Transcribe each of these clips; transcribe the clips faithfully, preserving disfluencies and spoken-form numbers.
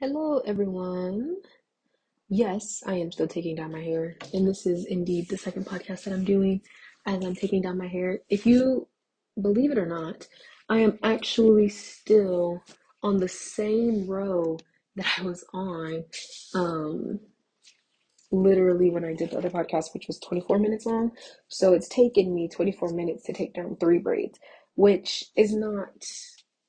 Hello everyone. Yes, I am still taking down my hair, and this is indeed the second podcast that I'm doing as I'm taking down my hair. If you believe it or not, I am actually still on the same row that I was on um literally when I did the other podcast, which was twenty-four minutes long. So it's taken me twenty-four minutes to take down three braids, which is not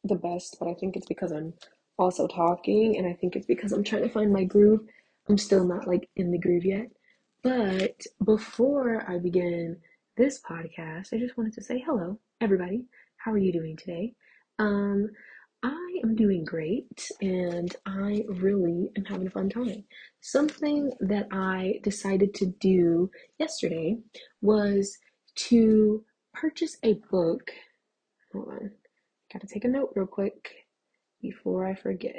the best, but I think it's because I'm also talking, and I think it's because I'm trying to find my groove. I'm still not like in the groove yet. But before I begin this podcast, I just wanted to say hello everybody. How are you doing today? Um I am doing great, and I really am having a fun time. Something that I decided to do yesterday was to purchase a book. Hold on. Gotta take a note real quick before I forget.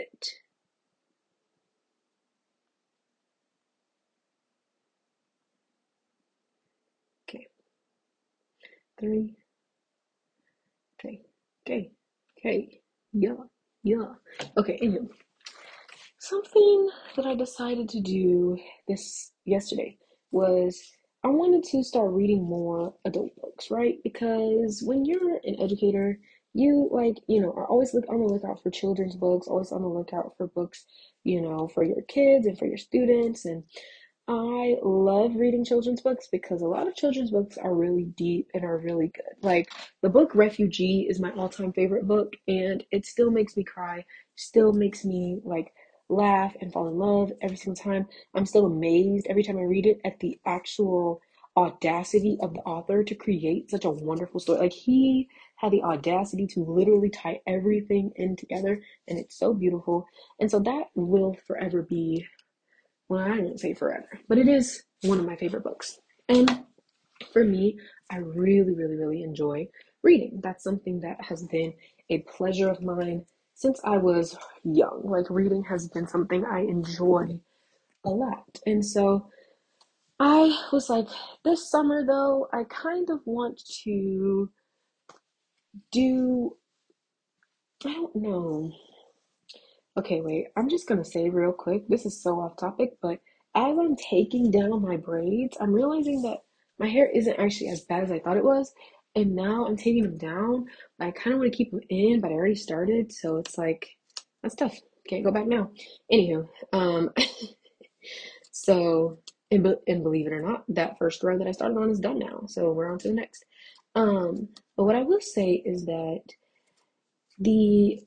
Okay. Three. Okay. Okay. Okay. Yeah. Yeah. Okay. Anyway, something that I decided to do this yesterday was I wanted to start reading more adult books, right? Because when you're an educator, you like, you know, are always look on the lookout for children's books, always on the lookout for books, you know, for your kids and for your students. And I love reading children's books because a lot of children's books are really deep and are really good. Like the book Refugee is my all-time favorite book, and it still makes me cry, still makes me like laugh and fall in love every single time. I'm still amazed every time I read it at the actual audacity of the author to create such a wonderful story. Like he had the audacity to literally tie everything in together, and it's so beautiful. And so that will forever be, well, I won't say forever, but it is one of my favorite books. And for me, I really, really, really enjoy reading. That's something that has been a pleasure of mine since I was young. Like reading has been something I enjoy a lot. And so I was like, this summer though, I kind of want to do, I don't know. Okay, wait, I'm just gonna say real quick, this is so off topic, but as I'm taking down my braids, I'm realizing that my hair isn't actually as bad as I thought it was, and now I'm taking them down, but I kind of want to keep them in, but I already started, so it's like, that's tough, can't go back now. Anywho, um, so, And, be- and believe it or not, that first row that I started on is done now. So we're on to the next. Um, but what I will say is that the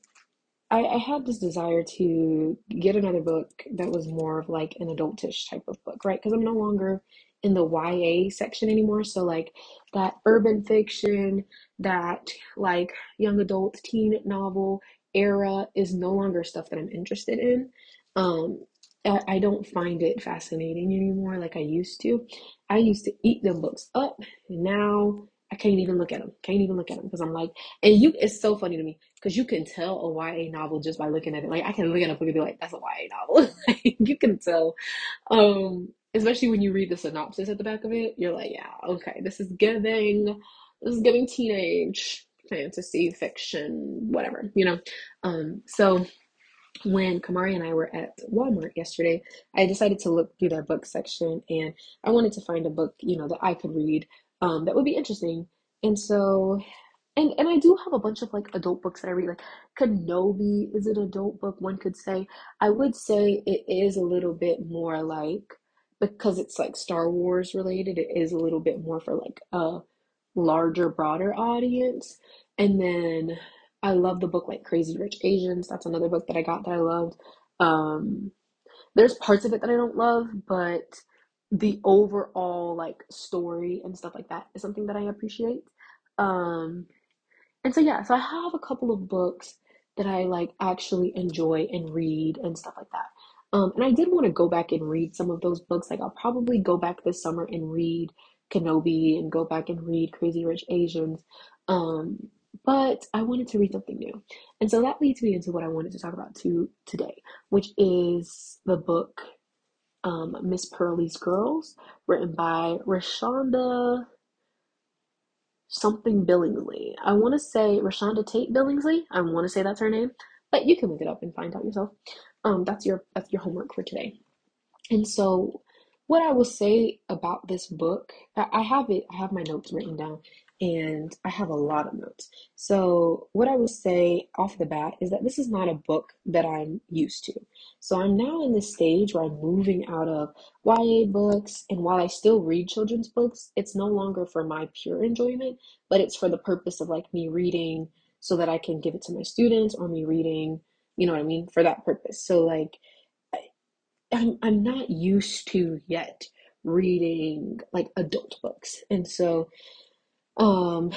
I, I had this desire to get another book that was more of like an adultish type of book, right? Because I'm no longer in the Y A section anymore. So like that urban fiction, that like young adult teen novel era is no longer stuff that I'm interested in. Um, I don't find it fascinating anymore like I used to. I used to eat them books up, and now I can't even look at them. Can't even look at them because I'm like, and you, it's so funny to me because you can tell a Y A novel just by looking at it. Like I can look at a book and be like, that's a Y A novel. Like, you can tell, um, especially when you read the synopsis at the back of it. You're like, yeah, okay, this is giving, this is giving teenage fantasy fiction, whatever, you know. Um, so. When Kamari and I were at Walmart yesterday, I decided to look through their book section, and I wanted to find a book, you know, that I could read um, that would be interesting. And so, and, and I do have a bunch of like adult books that I read, like Kenobi is an adult book, one could say. I would say it is a little bit more like, because it's like Star Wars related, it is a little bit more for like a larger, broader audience. And then I love the book like Crazy Rich Asians. That's another book that I got that I loved. Um, there's parts of it that I don't love, but the overall like story and stuff like that is something that I appreciate. Um, and so yeah, so I have a couple of books that I like actually enjoy and read and stuff like that. Um, and I did want to go back and read some of those books. Like I'll probably go back this summer and read Kenobi and go back and read Crazy Rich Asians. Um, But I wanted to read something new. And so that leads me into what I wanted to talk about to today, which is the book um, Miss Pearly's Girls, written by ReShonda something Billingsley. I want to say ReShonda Tate Billingsley. I want to say that's her name. but you can look it up and find out yourself. Um, that's your that's your homework for today. And so what I will say about this book, I have it, I have my notes written down, and I have a lot of notes. So what I will say off the bat is that this is not a book that I'm used to. So I'm now in this stage where I'm moving out of Y A books, and while I still read children's books, it's no longer for my pure enjoyment, but it's for the purpose of like me reading so that I can give it to my students, or me reading, you know what I mean, for that purpose. So like, I'm, I'm not used to yet reading like adult books. And so um,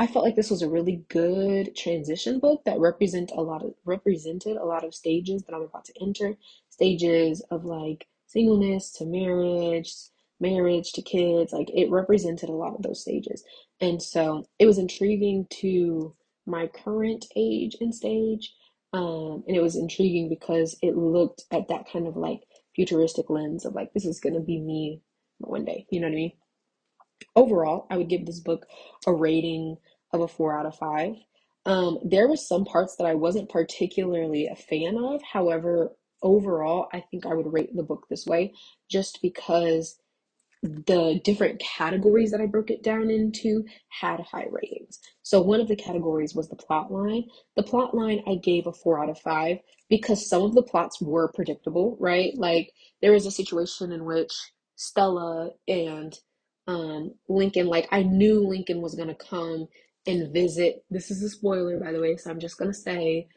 I felt like this was a really good transition book that represent a lot of, represented a lot of stages that I'm about to enter, stages of like singleness to marriage, marriage to kids. Like it represented a lot of those stages. And so it was intriguing to my current age and stage. Um, and it was intriguing because it looked at that kind of like futuristic lens of like, this is going to be me one day, you know what I mean? Overall, I would give this book a rating of a four out of five. Um, there were some parts that I wasn't particularly a fan of. However, overall, I think I would rate the book this way just because the different categories that I broke it down into had high ratings. So one of the categories was the plot line. The plot line I gave a four out of five because some of the plots were predictable, right? Like there is a situation in which Stella and um, Lincoln, like I knew Lincoln was going to come and visit. This is a spoiler, by the way, so I'm just going to say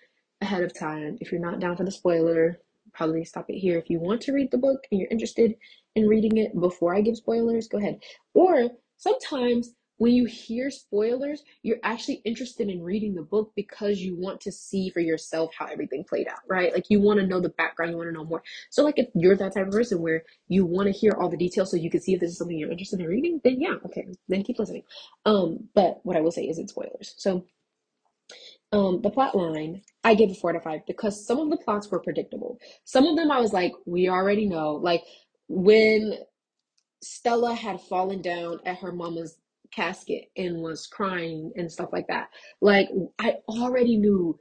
ahead of time, if you're not down for the spoiler, probably stop it here. If you want to read the book and you're interested in reading it before I give spoilers, go ahead. Or sometimes when you hear spoilers, you're actually interested in reading the book because you want to see for yourself how everything played out, right? Like you want to know the background, you want to know more. So like if you're that type of person where you want to hear all the details so you can see if this is something you're interested in reading, then yeah, okay, then keep listening. Um, but what I will say is it's spoilers. So Um, the plot line, I give a four out of five because some of the plots were predictable. Some of them I was like, we already know. Like when Stella had fallen down at her mama's casket and was crying and stuff like that. Like I already knew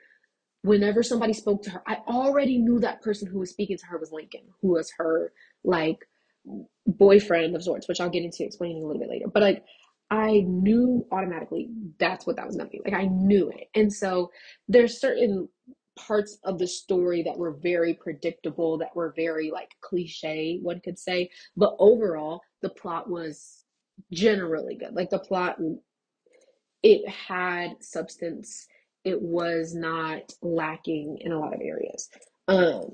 whenever somebody spoke to her, I already knew that person who was speaking to her was Lincoln, who was her like boyfriend of sorts, which I'll get into explaining a little bit later. But like, I knew automatically that's what that was going to be. Like I knew it. And so there's certain parts of the story that were very predictable, that were very like cliche, one could say, but overall the plot was generally good. Like the plot, it had substance. It was not lacking in a lot of areas. Um,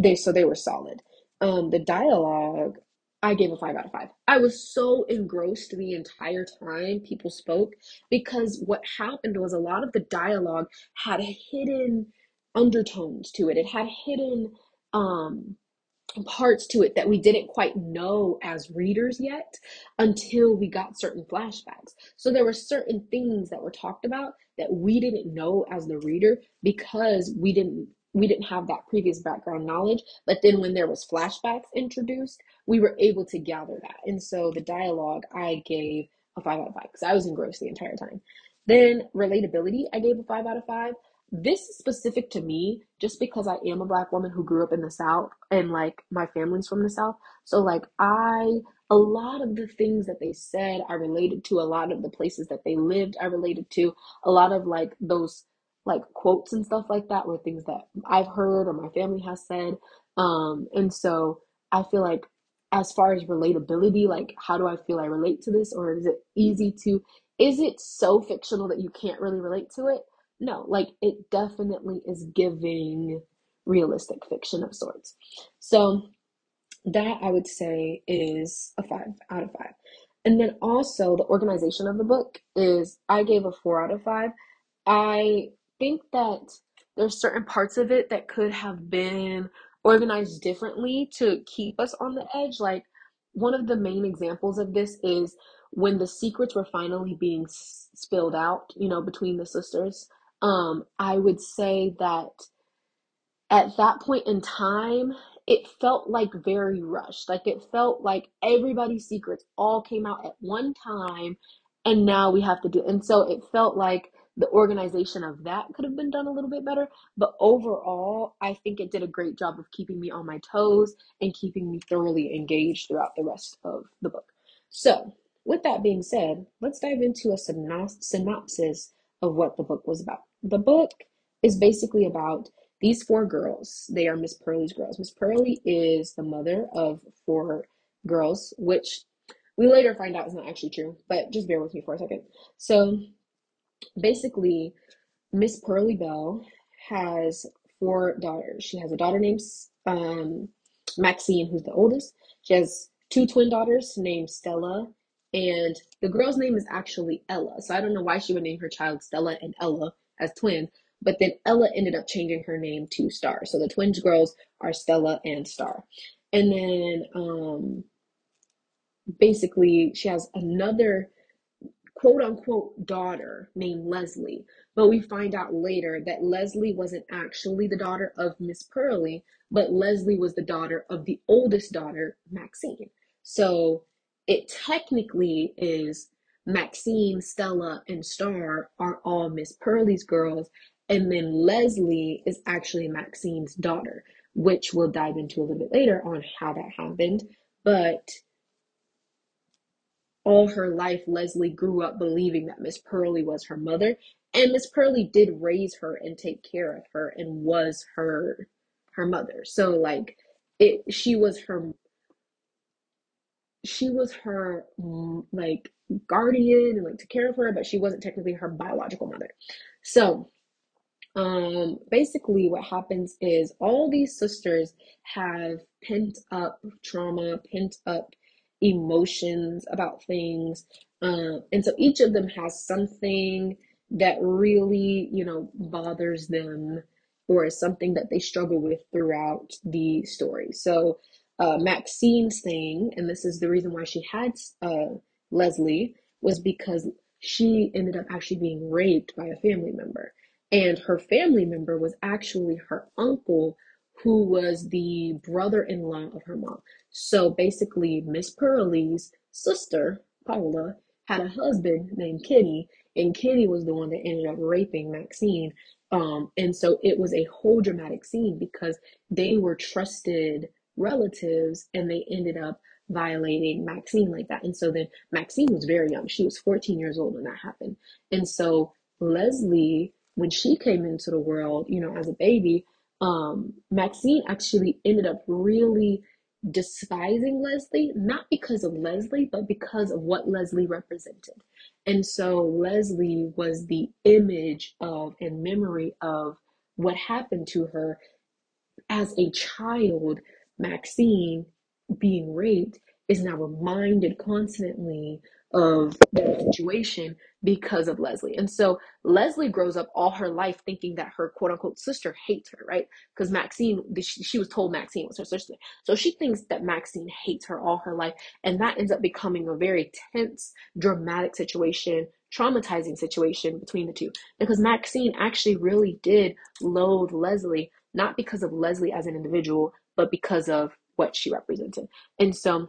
they, so they were solid. Um, the dialogue, I gave a five out of five. I was so engrossed the entire time people spoke because what happened was a lot of the dialogue had hidden undertones to it. It had hidden um, parts to it that we didn't quite know as readers yet until we got certain flashbacks. So there were certain things that were talked about that we didn't know as the reader because we didn't We didn't have that previous background knowledge, but then when there was flashbacks introduced, we were able to gather that. And so the dialogue, I gave a five out of five because I was engrossed the entire time. Then relatability, I gave a five out of five. This is specific to me just because I am a Black woman who grew up in the South and like my family's from the South. So like I, a lot of the things that they said, I related to. A lot of the places that they lived, I related to. A lot of like those like quotes and stuff like that were things that I've heard or my family has said. Um, and so I feel like as far as relatability, like how do I feel I relate to this? Or is it easy to, is it so fictional that you can't really relate to it? No, like it definitely is giving realistic fiction of sorts. So that I would say is a five out of five. And then also the organization of the book is, I gave a four out of five. I think that there's certain parts of it that could have been organized differently to keep us on the edge. Like one of the main examples of this is when the secrets were finally being spilled out, you know, between the sisters. Um, I would say that at that point in time, it felt like very rushed. Like it felt like everybody's secrets all came out at one time and now we have to do, and so it felt like the organization of that could have been done a little bit better. But overall, I think it did a great job of keeping me on my toes and keeping me thoroughly engaged throughout the rest of the book. So with that being said, let's dive into a synopsis of what the book was about. The book is basically about these four girls. They are Miss Pearly's girls. Miss Pearly is the mother of four girls, which we later find out is not actually true, but just bear with me for a second. So basically, Miss Pearly Bell has four daughters. She has a daughter named um, Maxine, who's the oldest. She has two twin daughters named Stella, and the girl's name is actually Ella. So I don't know why she would name her child Stella and Ella as twins, but then Ella ended up changing her name to Star. So the twin girls are Stella and Star. And then um, basically she has another quote unquote daughter named Leslie, but we find out later that Leslie wasn't actually the daughter of Miss Pearly, but Leslie was the daughter of the oldest daughter, Maxine. So it technically is Maxine, Stella, and Star are all Miss Pearly's girls, and then Leslie is actually Maxine's daughter, which we'll dive into a little bit later on how that happened. But all her life, Leslie grew up believing that Miss Pearly was her mother, and Miss Pearly did raise her and take care of her and was her her mother. So like it she was her she was her like guardian and like took care of her, but she wasn't technically her biological mother. So um basically what happens is all these sisters have pent up trauma, pent up emotions about things, um and so each of them has something that really, you know, bothers them or is something that they struggle with throughout the story. So uh Maxine's thing, and this is the reason why she had uh Leslie, was because she ended up actually being raped by a family member, and her family member was actually her uncle, who was the brother-in-law of her mom. So basically, Miss Pearly's sister, Paula, had a husband named Kitty, and Kitty was the one that ended up raping Maxine. Um, and so it was a whole dramatic scene because they were trusted relatives and they ended up violating Maxine like that. And so then Maxine was very young. She was fourteen years old when that happened. And so Leslie, when she came into the world, you know, as a baby, um Maxine actually ended up really despising Leslie, not because of Leslie, but because of what Leslie represented. And so Leslie was the image of and memory of what happened to her as a child. Maxine, being raped, is now reminded constantly of that situation because of Leslie. And so Leslie grows up all her life thinking that her quote unquote sister hates her, right? Because Maxine, she, she was told Maxine was her sister. So she thinks that Maxine hates her all her life. And that ends up becoming a very tense, dramatic situation, traumatizing situation between the two, because Maxine actually really did loathe Leslie, not because of Leslie as an individual, but because of what she represented. And so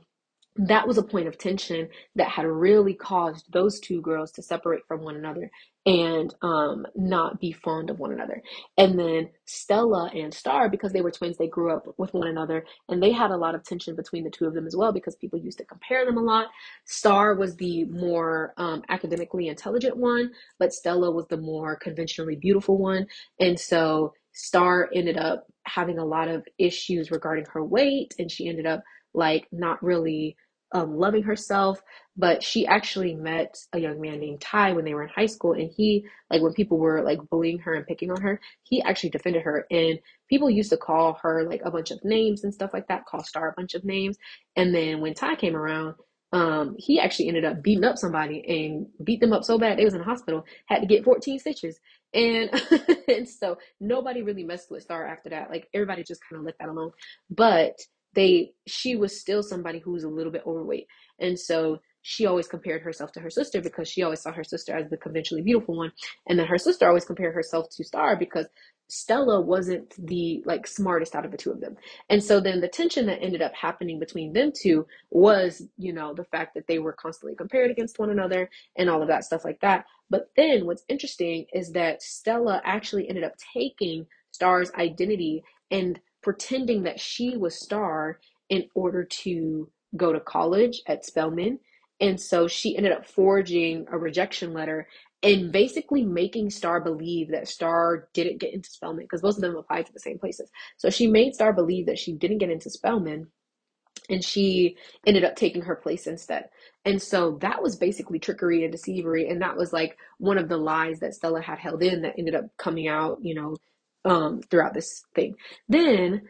that was a point of tension that had really caused those two girls to separate from one another and um, not be fond of one another. And then Stella and Star, because they were twins, they grew up with one another, and they had a lot of tension between the two of them as well because people used to compare them a lot. Star was the more um, academically intelligent one, but Stella was the more conventionally beautiful one. And so Star ended up having a lot of issues regarding her weight, and she ended up like not really um, loving herself. But she actually met a young man named Ty when they were in high school, and he, like, when people were like bullying her and picking on her, he actually defended her. And people used to call her like a bunch of names and stuff like that, call Star a bunch of names. And then when Ty came around, um he actually ended up beating up somebody and beat them up so bad they was in the hospital, had to get fourteen stitches. And and so nobody really messed with Star after that. Like, everybody just kind of let that alone. But they she was still somebody who was a little bit overweight, and so she always compared herself to her sister because she always saw her sister as the conventionally beautiful one. And then her sister always compared herself to Star because Stella wasn't the like smartest out of the two of them. And so then the tension that ended up happening between them two was, you know, the fact that they were constantly compared against one another and all of that stuff like that. But then what's interesting is that Stella actually ended up taking Star's identity and pretending that she was Star in order to go to college at Spelman. And so she ended up forging a rejection letter and basically making Star believe that Star didn't get into Spelman, because most of them applied to the same places. So she made Star believe that she didn't get into Spelman, and she ended up taking her place instead. And so that was basically trickery and deceivery, and that was like one of the lies that Stella had held in that ended up coming out, you know, um, throughout this thing. Then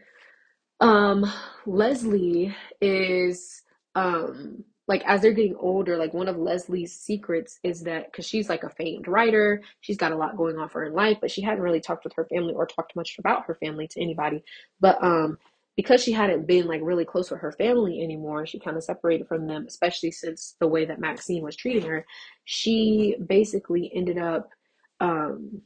um, Leslie is... Um, Like, as they're getting older, like, one of Leslie's secrets is that, because she's, like, a famed writer, she's got a lot going on for her in life, but she hadn't really talked with her family or talked much about her family to anybody. But um, because she hadn't been, like, really close with her family anymore, she kind of separated from them, especially since the way that Maxine was treating her. She basically ended up, um,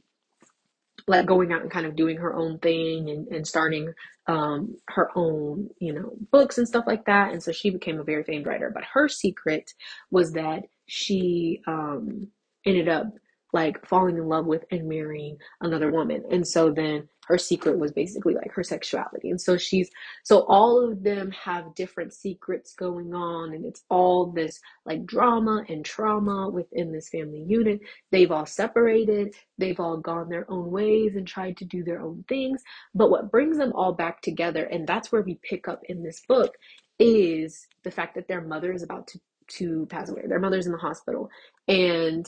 like, going out and kind of doing her own thing and, and starting um, her own, you know, books and stuff like that. And so she became a very famed writer. But her secret was that she um, ended up, like, falling in love with and marrying another woman. And so then her secret was basically, like, her sexuality. And so she's, so all of them have different secrets going on. And it's all this, like, drama and trauma within this family unit. They've all separated. They've all gone their own ways and tried to do their own things. But what brings them all back together, and that's where we pick up in this book, is the fact that their mother is about to, to pass away. Their mother's in the hospital. And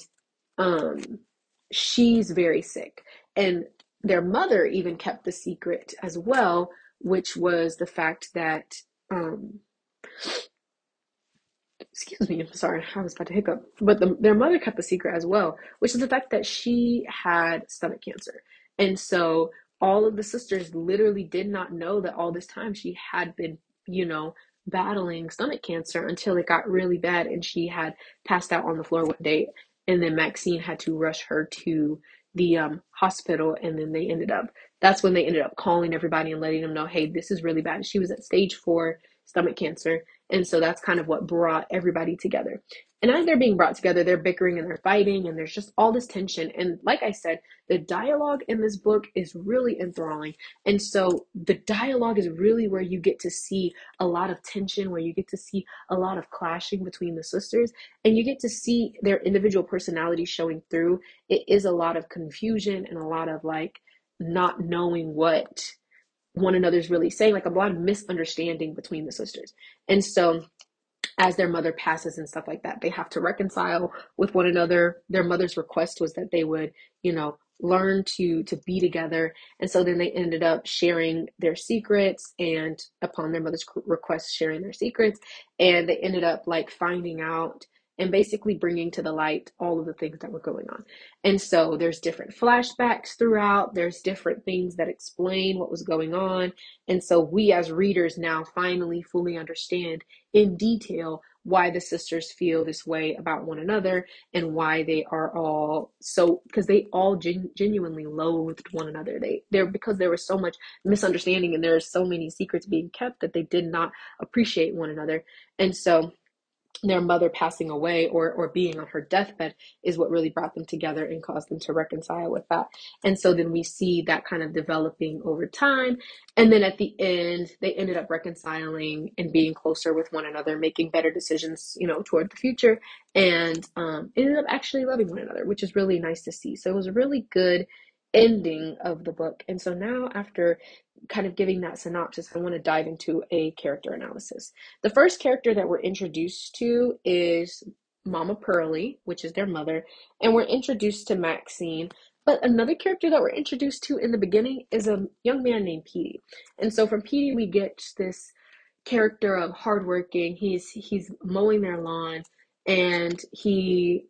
um she's very sick, and their mother even kept the secret as well, which was the fact that um excuse me I'm sorry I was about to hiccup but the, their mother kept the secret as well, which is the fact that she had stomach cancer. And so all of the sisters literally did not know that all this time she had been, you know, battling stomach cancer until it got really bad and she had passed out on the floor one day. And then Maxine had to rush her to the um, hospital. And then they ended up, that's when they ended up calling everybody and letting them know, hey, this is really bad. She was at stage four stomach cancer. And so that's kind of what brought everybody together. And as they're being brought together, they're bickering and they're fighting. And there's just all this tension. And like I said, the dialogue in this book is really enthralling. And so the dialogue is really where you get to see a lot of tension, where you get to see a lot of clashing between the sisters. And you get to see their individual personality showing through. It is a lot of confusion and a lot of, like, not knowing what one another's really saying, like a lot of misunderstanding between the sisters. And so as their mother passes and stuff like that, they have to reconcile with one another. Their mother's request was that they would, you know, learn to to be together. And so then they ended up sharing their secrets, and upon their mother's request, sharing their secrets. And they ended up, like, finding out and basically bringing to the light all of the things that were going on. And so there's different flashbacks throughout. There's different things that explain what was going on. And so we as readers now finally fully understand in detail why the sisters feel this way about one another and why they are all so, because they all gen- genuinely loathed one another. They, they're, because there was so much misunderstanding and there are so many secrets being kept that they did not appreciate one another. And so their mother passing away or or being on her deathbed is what really brought them together and caused them to reconcile with that. And so then we see that kind of developing over time. And then at the end, they ended up reconciling and being closer with one another, making better decisions, you know, toward the future, and um, ended up actually loving one another, which is really nice to see. So it was a really good ending of the book. And so now, after kind of giving that synopsis, I want to dive into a character analysis. The first character that we're introduced to is Mama Pearly, which is their mother, and we're introduced to Maxine. But another character that we're introduced to in the beginning is a young man named Petey. And so from Petey we get this character of hardworking, he's he's mowing their lawn, and he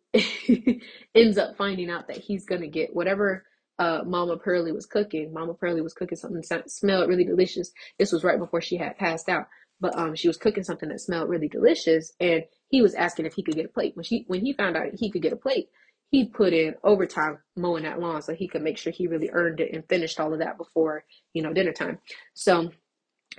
ends up finding out that he's gonna get whatever Uh, Mama Pearly was cooking. Mama Pearly was cooking something that smelled really delicious. This was right before she had passed out, but um, she was cooking something that smelled really delicious, and he was asking if he could get a plate. When she, when he found out he could get a plate, he put in overtime mowing that lawn so he could make sure he really earned it and finished all of that before, you know, dinner time. So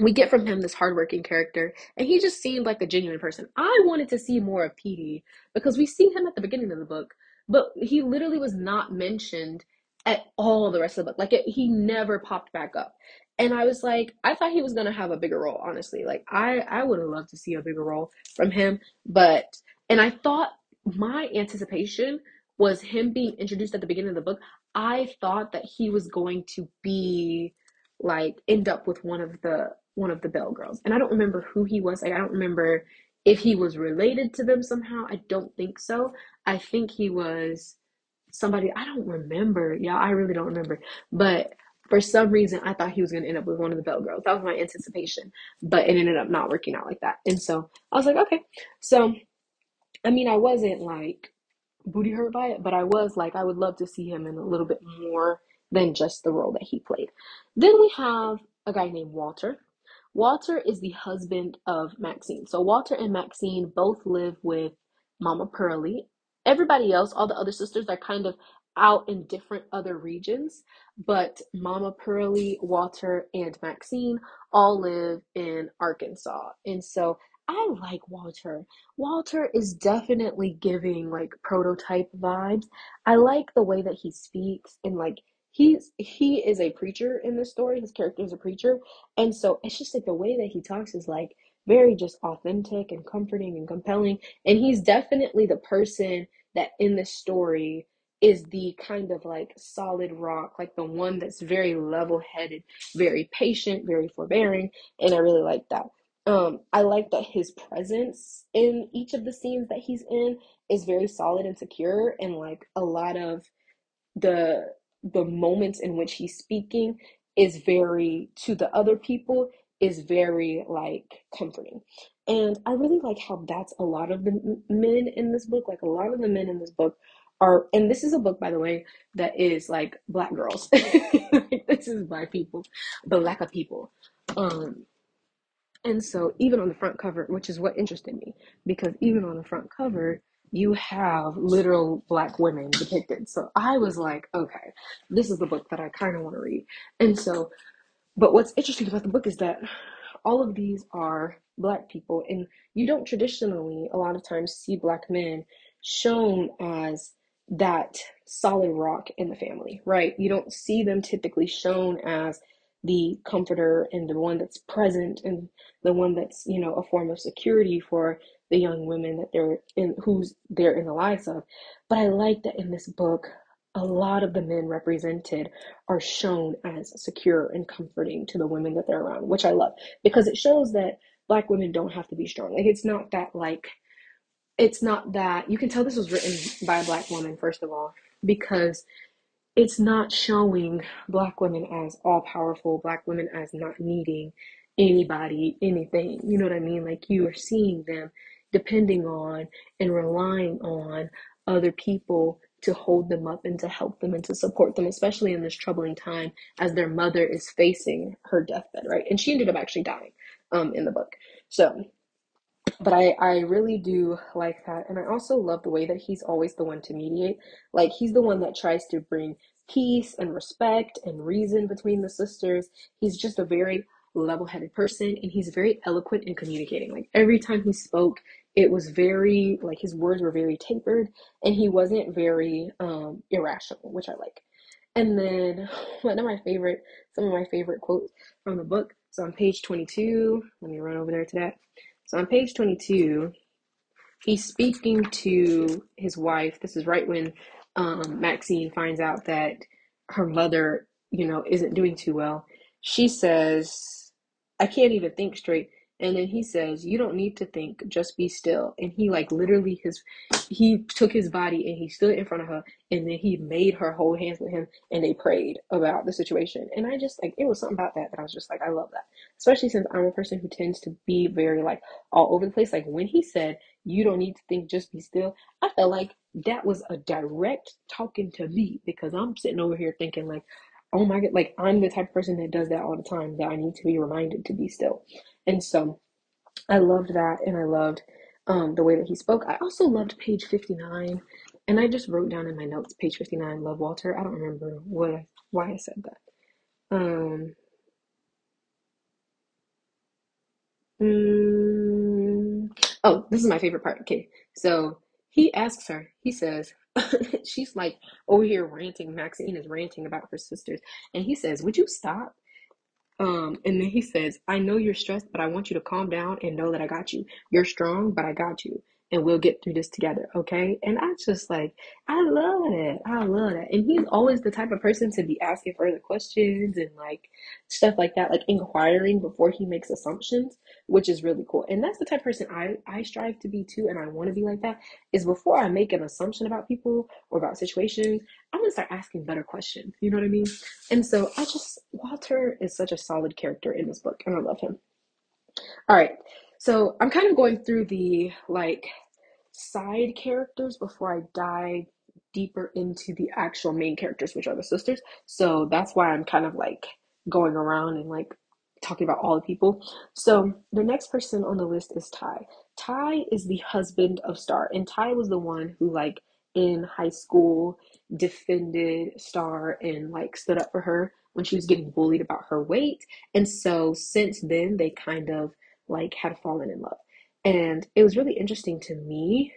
we get from him this hardworking character, and he just seemed like a genuine person. I wanted to see more of Petey because we see him at the beginning of the book, but he literally was not mentioned at all the rest of the book. Like, it, he never popped back up. And I was like, I thought he was going to have a bigger role, honestly. Like, I, I would have loved to see a bigger role from him. But, and I thought my anticipation was him being introduced at the beginning of the book. I thought that he was going to be, like, end up with one of the, one of the Bell girls. And I don't remember who he was. Like, I don't remember if he was related to them somehow. I don't think so. I think he was somebody, I don't remember. Yeah, I really don't remember. But for some reason, I thought he was going to end up with one of the Bell girls. That was my anticipation, but it ended up not working out like that. And so I was like, okay. So, I mean, I wasn't like booty hurt by it, but I was like, I would love to see him in a little bit more than just the role that he played. Then we have a guy named Walter. Walter is the husband of Maxine. So Walter and Maxine both live with Mama Pearly. Everybody else, all the other sisters, are kind of out in different other regions, but Mama Pearly, Walter, and Maxine all live in Arkansas. And so I like Walter. Walter is definitely giving like prototype vibes. I like the way that he speaks, and like he's he is a preacher in this story. His character is a preacher, and so it's just like the way that he talks is like very just authentic and comforting and compelling. And he's definitely the person that in this story is the kind of like solid rock, like the one that's very level-headed, very patient, very forbearing, and I really like that. Um, I like that his presence in each of the scenes that he's in is very solid and secure, and like a lot of the the moments in which he's speaking is very, to the other people, is very like comforting. And I really like how that's a lot of the men in this book. Like a lot of the men in this book are, and this is a book, by the way, that is like Black girls. Like, this is Black people, but lack of people. Um, and so even on the front cover, which is what interested me, because even on the front cover, you have literal Black women depicted. So I was like, okay, this is the book that I kind of want to read. And so, but what's interesting about the book is that all of these are Black people, and you don't traditionally a lot of times see Black men shown as that solid rock in the family, right? You don't see them typically shown as the comforter and the one that's present and the one that's, you know, a form of security for the young women that they're in, who's they're in the lives of. But I like that in this book, a lot of the men represented are shown as secure and comforting to the women that they're around, which I love, because it shows that Black women don't have to be strong. Like, it's not that like, it's not that, you can tell this was written by a Black woman, first of all, because it's not showing Black women as all powerful, Black women as not needing anybody, anything. You know what I mean? Like, you are seeing them depending on and relying on other people to hold them up and to help them and to support them, especially in this troubling time as their mother is facing her deathbed, right? And she ended up actually dying um, in the book. So, but I, I really do like that. And I also love the way that he's always the one to mediate. Like, he's the one that tries to bring peace and respect and reason between the sisters. He's just a very level-headed person, and he's very eloquent in communicating. Like, every time he spoke, it was very, like, his words were very tapered, and he wasn't very um, irrational, which I like. And then one of my favorite, some of my favorite quotes from the book. So on page twenty-two, let me run over there to that. So on page twenty-two, he's speaking to his wife. This is right when um, Maxine finds out that her mother, you know, isn't doing too well. She says, I can't even think straight. And then he says, you don't need to think, just be still. And he like literally his, he took his body and he stood in front of her, and then he made her hold hands with him, and they prayed about the situation. And I just like, it was something about that that I was just like, I love that. Especially since I'm a person who tends to be very like all over the place. Like when he said, you don't need to think, just be still, I felt like that was a direct talking to me, because I'm sitting over here thinking like, oh my God, like I'm the type of person that does that all the time, that I need to be reminded to be still. And so I loved that. And I loved um, the way that he spoke. I also loved page fifty-nine. And I just wrote down in my notes, page fifty-nine, love Walter. I don't remember what, I, why I said that. Um, mm, oh, this is my favorite part. Okay. So he asks her, he says, She's like over here ranting. Maxine is ranting about her sisters. And he says, would you stop? Um, and then he says, I know you're stressed, but I want you to calm down and know that I got you. You're strong, but I got you. And we'll get through this together, okay? And I just like, I love that. I love that. And he's always the type of person to be asking further questions and like stuff like that, like inquiring before he makes assumptions, which is really cool. And that's the type of person I, I strive to be too, and I want to be like that, is before I make an assumption about people or about situations, I'm going to start asking better questions. You know what I mean? And so I just, Walter is such a solid character in this book, and I love him. All right. So I'm kind of going through the like side characters before I dive deeper into the actual main characters, which are the sisters. So that's why I'm kind of like going around and like talking about all the people. So the next person on the list is Ty. Ty is the husband of Star, and Ty was the one who like in high school defended Star and like stood up for her when she was getting bullied about her weight. And so since then they kind of like had fallen in love, and it was really interesting to me,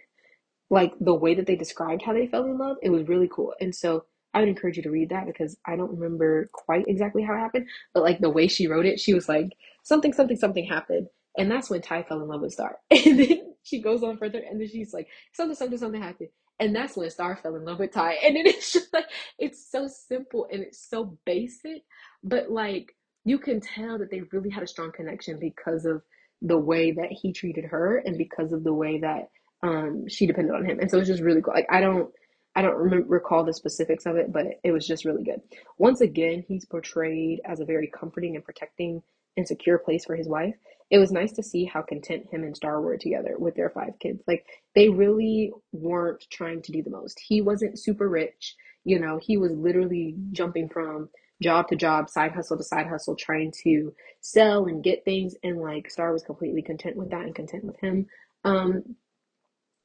like the way that they described how they fell in love. It was really cool, and so I would encourage you to read that, because I don't remember quite exactly how it happened, but like the way she wrote it, she was like something something something happened, and that's when Ty fell in love with Star. And then she goes on further, and then she's like something something something happened, and that's when Star fell in love with Ty. And then it's just like, it's so simple and it's so basic, but like you can tell that they really had a strong connection because of the way that he treated her, and because of the way that um, she depended on him. And so it's just really cool. Like I don't, I don't remember, recall the specifics of it, but it was just really good. Once again, he's portrayed as a very comforting and protecting and secure place for his wife. It was nice to see how content him and Star were together with their five kids. Like they really weren't trying to do the most. He wasn't super rich, you know. He was literally jumping from job to job, side hustle to side hustle, trying to sell and get things, and like Star was completely content with that and content with him um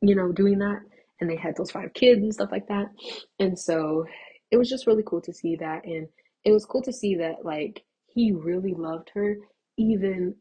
you know doing that, and they had those five kids and stuff like that. And so it was just really cool to see that, and it was cool to see that like he really loved her, even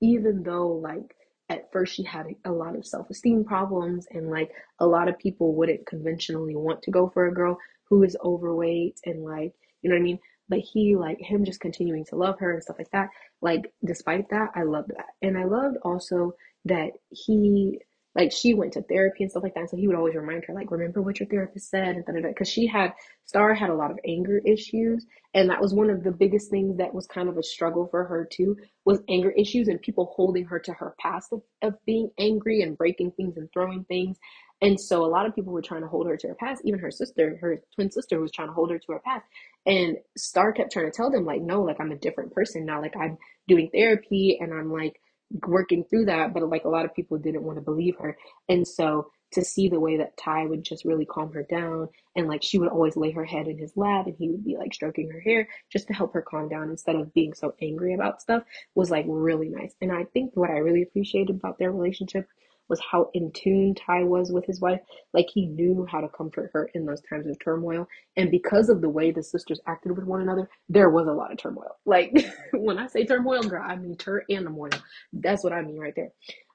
even though like at first she had a lot of self-esteem problems, and like a lot of people wouldn't conventionally want to go for a girl who is overweight and like, you know what I mean? But he, like, him just continuing to love her and stuff like that, like, despite that, I loved that. And I loved also that he, like, she went to therapy and stuff like that, and so he would always remind her, like, remember what your therapist said, and da da da, because she had, Star had a lot of anger issues, and that was one of the biggest things that was kind of a struggle for her, too, was anger issues and people holding her to her past of, of being angry and breaking things and throwing things. And so a lot of people were trying to hold her to her past. Even her sister, her twin sister was trying to hold her to her past. And Star kept trying to tell them, like, no, like, I'm a different person now. Like, I'm doing therapy and I'm, like, working through that. But, like, a lot of people didn't want to believe her. And so to see the way that Ty would just really calm her down, and, like, she would always lay her head in his lap and he would be, like, stroking her hair just to help her calm down instead of being so angry about stuff was, like, really nice. And I think what I really appreciated about their relationship was how in tune Ty was with his wife. Like, he knew how to comfort her in those times of turmoil. And because of the way the sisters acted with one another, there was a lot of turmoil. Like, when I say turmoil, girl, I mean tur and the moil. That's what I mean right there.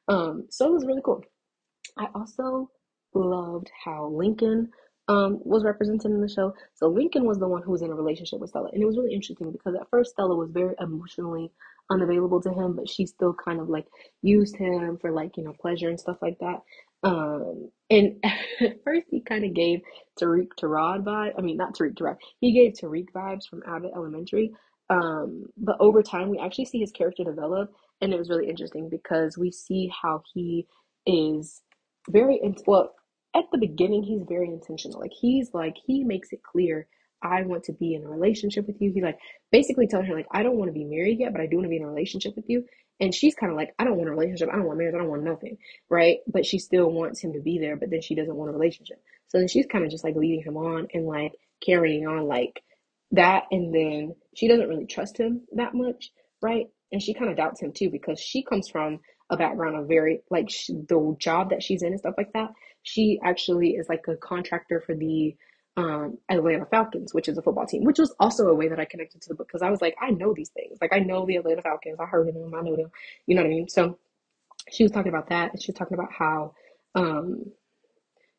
Um, so it was really cool. I also loved how Lincoln um, was represented in the show. So Lincoln was the one who was in a relationship with Stella. And it was really interesting because at first Stella was very emotionally unavailable to him, but she still kind of like used him for like, you know, pleasure and stuff like that. Um, and at first he kind of gave Tariq Tarad vibe. I mean, not Tariq Tarad. He gave Tariq vibes from Abbott Elementary. Um, but over time we actually see his character develop, and it was really interesting because we see how he is very, in- well, at the beginning, he's very intentional. Like he's like, he makes it clear, I want to be in a relationship with you. He's like basically telling her like, I don't want to be married yet, but I do want to be in a relationship with you. And she's kind of like, I don't want a relationship. I don't want marriage. I don't want nothing. Right. But she still wants him to be there, but then she doesn't want a relationship. So then she's kind of just like leading him on and like carrying on like that. And then she doesn't really trust him that much. Right. And she kind of doubts him too, because she comes from a background of very like she, the job that she's in and stuff like that. She actually is like a contractor for the um Atlanta Falcons, which is a football team, which was also a way that I connected to the book, because I was like, I know these things, like I know the Atlanta Falcons, I heard of them, I know them, you know what I mean? So she was talking about that, and she was talking about how um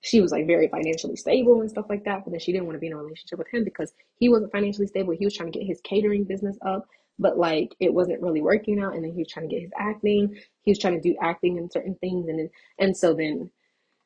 she was like very financially stable and stuff like that, but then she didn't want to be in a relationship with him because he wasn't financially stable. He was trying to get his catering business up, but like it wasn't really working out. And then he was trying to get his acting. He was trying to do acting and certain things. And then, and so then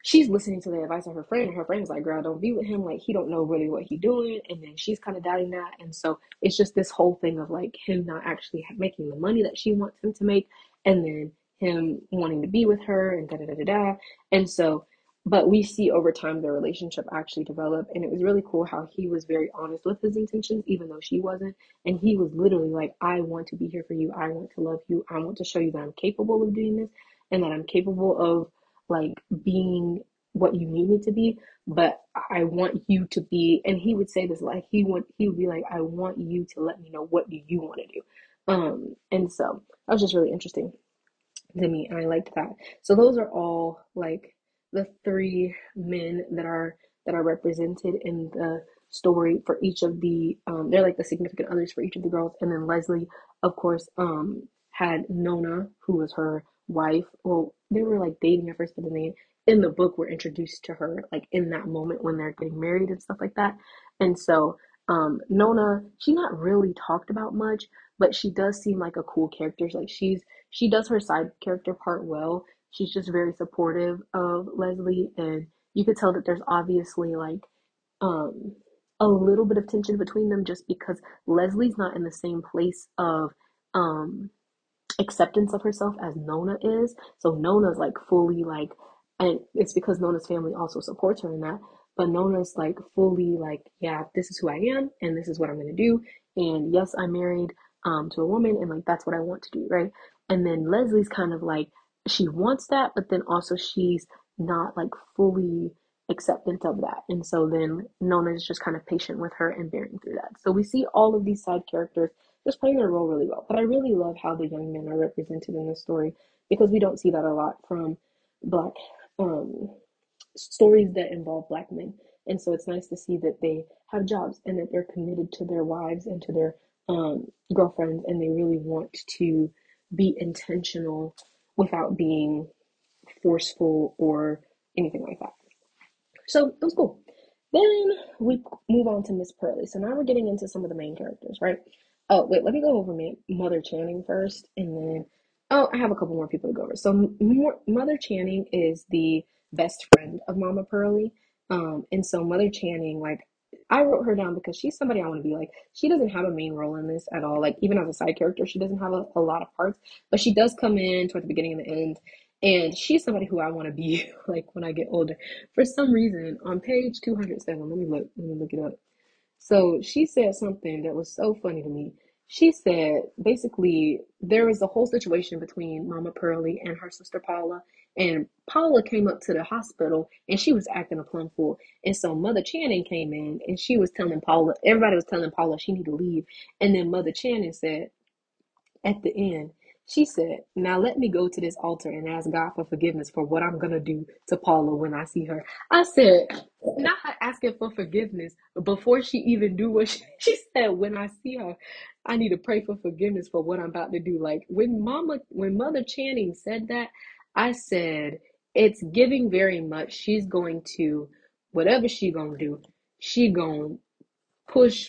she's listening to the advice of her friend. And her friend's like, girl, don't be with him. Like, he don't know really what he's doing. And then she's kind of doubting that. And so it's just this whole thing of like him not actually making the money that she wants him to make. And then him wanting to be with her and da da da da da. And so, but we see over time their relationship actually develop, and it was really cool how he was very honest with his intentions, even though she wasn't. And he was literally like, I want to be here for you. I want to love you. I want to show you that I'm capable of doing this and that I'm capable of like being what you need me to be, but I want you to be, and he would say this, like he would, he would be like, I want you to let me know, what do you want to do? Um, and so that was just really interesting to me, and I liked that. So those are all like the three men that are that are represented in the story for each of the um they're like the significant others for each of the girls. And then Leslie, of course, um had Nona, who was her wife. Well, they were like dating at first, but then they in the book were introduced to her like in that moment when they're getting married and stuff like that. And so um Nona, she not really talked about much, but she does seem like a cool character. Like she's she does her side character part well. She's just very supportive of Leslie, and you could tell that there's obviously like um a little bit of tension between them just because Leslie's not in the same place of um acceptance of herself as Nona is. So Nona's like fully like, and it's because Nona's family also supports her in that, but Nona's like fully like, yeah, this is who I am and this is what I'm gonna do, and yes, I'm married um to a woman, and like that's what I want to do, right? And then Leslie's kind of like, she wants that, but then also she's not like fully acceptant of that. And so then Nona is just kind of patient with her and bearing through that. So we see all of these side characters just playing their role really well. But I really love how the young men are represented in this story, because we don't see that a lot from black um stories that involve black men. And so it's nice to see that they have jobs and that they're committed to their wives and to their um girlfriends, and they really want to be intentional without being forceful or anything like that. So it was cool. Then we move on to Miss Pearly. So now we're getting into some of the main characters, right? Oh, wait, let me go over Mother Channing first, and then, oh, I have a couple more people to go over. So Mother Channing is the best friend of Mama Pearly. Um, and so Mother Channing, like, I wrote her down because she's somebody I want to be like. She doesn't have a main role in this at all. Like, even as a side character, she doesn't have a, a lot of parts, but she does come in toward the beginning and the end. And she's somebody who I want to be like when I get older. For some reason, on page two hundred seven, let me look, let me look it up. So she said something that was so funny to me. She said, basically, there was a whole situation between Mama Pearly and her sister Paula, and Paula came up to the hospital and she was acting a plum fool. And so Mother Channing came in and she was telling Paula, everybody was telling Paula she needed to leave. And then Mother Channing said at the end, she said, now let me go to this altar and ask God for forgiveness for what I'm going to do to Paula when I see her. I said, not her asking for forgiveness before she even do what she, she said, when I see her, I need to pray for forgiveness for what I'm about to do. Like when Mama, when Mother Channing said that, I said, it's giving very much. She's going to, whatever she gonna do, she gonna push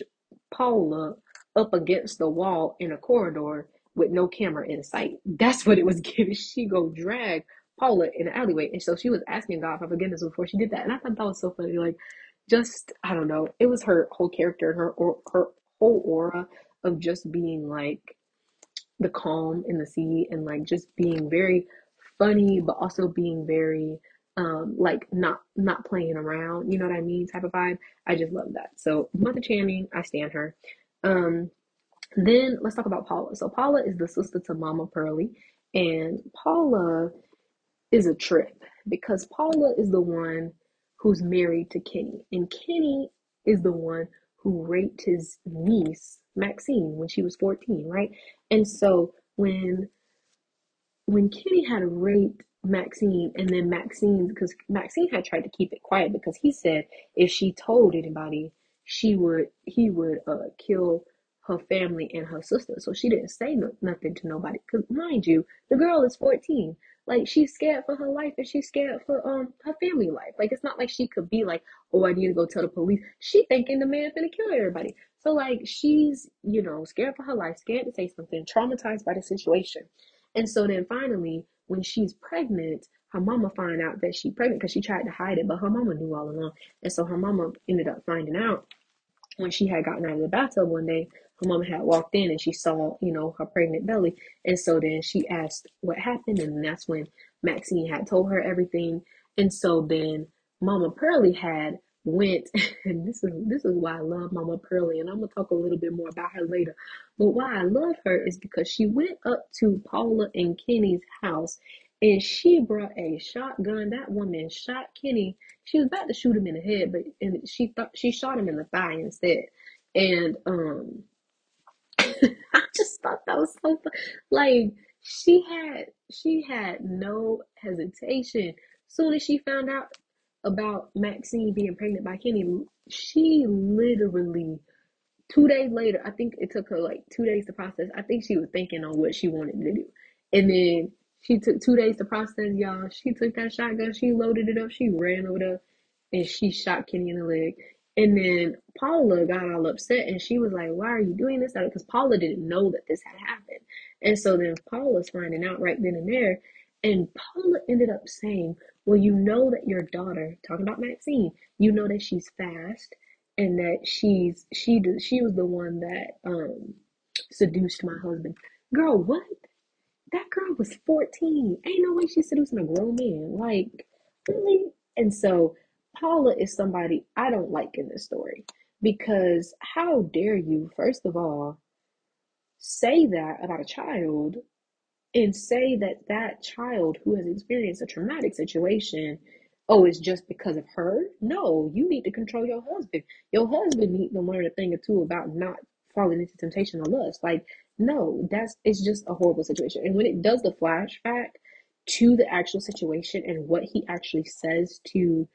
Paula up against the wall in a corridor with no camera in sight. That's what it was giving. She go drag Paula in the alleyway. And so she was asking God for forgiveness before she did that. And I thought that was so funny. Like, just, I don't know. It was her whole character, her or her whole aura of just being like the calm in the sea, and like just being very funny, but also being very um like not not playing around, you know what I mean, type of vibe. I just love that. So Mother Channing, I stan her. Um then let's talk about Paula. So Paula is the sister to Mama Pearly, and Paula is a trip because Paula is the one who's married to Kenny, and Kenny is the one who raped his niece Maxine when she was fourteen, right? And so when when Kenny had raped Maxine, and then Maxine, because Maxine had tried to keep it quiet because he said if she told anybody, she would, he would uh, kill her family and her sister. So she didn't say no, nothing to nobody. Because mind you, the girl is fourteen. Like, she's scared for her life and she's scared for um her family life. Like, it's not like she could be like, oh, I need to go tell the police. She thinking the man finna kill everybody. So, like, she's, you know, scared for her life, scared to say something, traumatized by the situation. And so then finally, when she's pregnant, her mama find out that she's pregnant because she tried to hide it, but her mama knew all along. And so her mama ended up finding out when she had gotten out of the bathtub one day. Her mama had walked in and she saw, you know, her pregnant belly. And so then she asked what happened. And that's when Maxine had told her everything. And so then Mama Pearly had went, and this is this is why I love Mama Pearly. And I'm going to talk a little bit more about her later. But why I love her is because she went up to Paula and Kenny's house and she brought a shotgun. That woman shot Kenny. She was about to shoot him in the head, but and she thought she shot him in the thigh instead. And, um, I just thought that was so fun. Like, she had she had no hesitation. Soon as she found out about Maxine being pregnant by Kenny, she literally two days later, I think it took her like two days to process. I think she was thinking on what she wanted to do. And then she took two days to process, y'all. She took that shotgun, she loaded it up, she ran over there, and she shot Kenny in the leg. And then Paula got all upset and she was like, why are you doing this? Because Paula didn't know that this had happened. And so then Paula's finding out right then and there. And Paula ended up saying, well, you know that your daughter, talking about Maxine, you know that she's fast and that she's she she was the one that um, seduced my husband. Girl, what? That girl was fourteen. Ain't no way she's seducing a grown man. Like, really? And so Paula is somebody I don't like in this story, because how dare you, first of all, say that about a child and say that that child who has experienced a traumatic situation, oh, it's just because of her? No, you need to control your husband. Your husband needs to learn a thing or two about not falling into temptation or lust. Like, no, that's it's just a horrible situation. And when it does the flashback to the actual situation and what he actually says to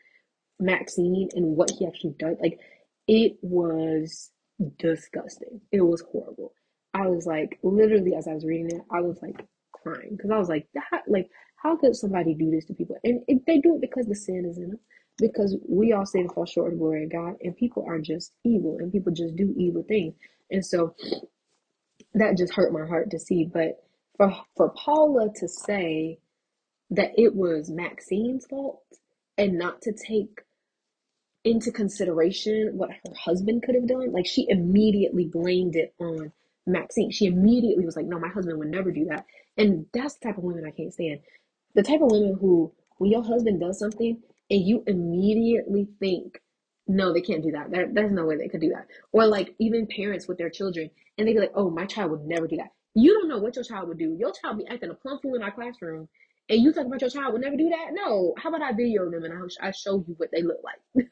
Maxine and what he actually does, like, it was disgusting. It was horrible. I was like, literally, as I was reading it, I was like crying, because I was like, that, like, how could somebody do this to people? And it, they do it because the sin is in them, because we all sin and fall short of the glory of God, and people are just evil, and people just do evil things. And so that just hurt my heart to see. But for for Paula to say that it was Maxine's fault and not to take into consideration what her husband could have done, like, she immediately blamed it on Maxine. She immediately was like, no, my husband would never do that. And that's the type of women I can't stand. The type of women who, when your husband does something and you immediately think, no, they can't do that. There, there's no way they could do that. Or like even parents with their children, and they be like, oh, my child would never do that. You don't know what your child would do. Your child be acting a plum fool in our classroom, and you talk about your child would never do that? No. How about I video them and I, I show you what they look like?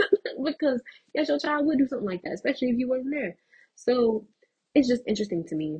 Because, yes, your child would do something like that, especially if you wasn't there. So it's just interesting to me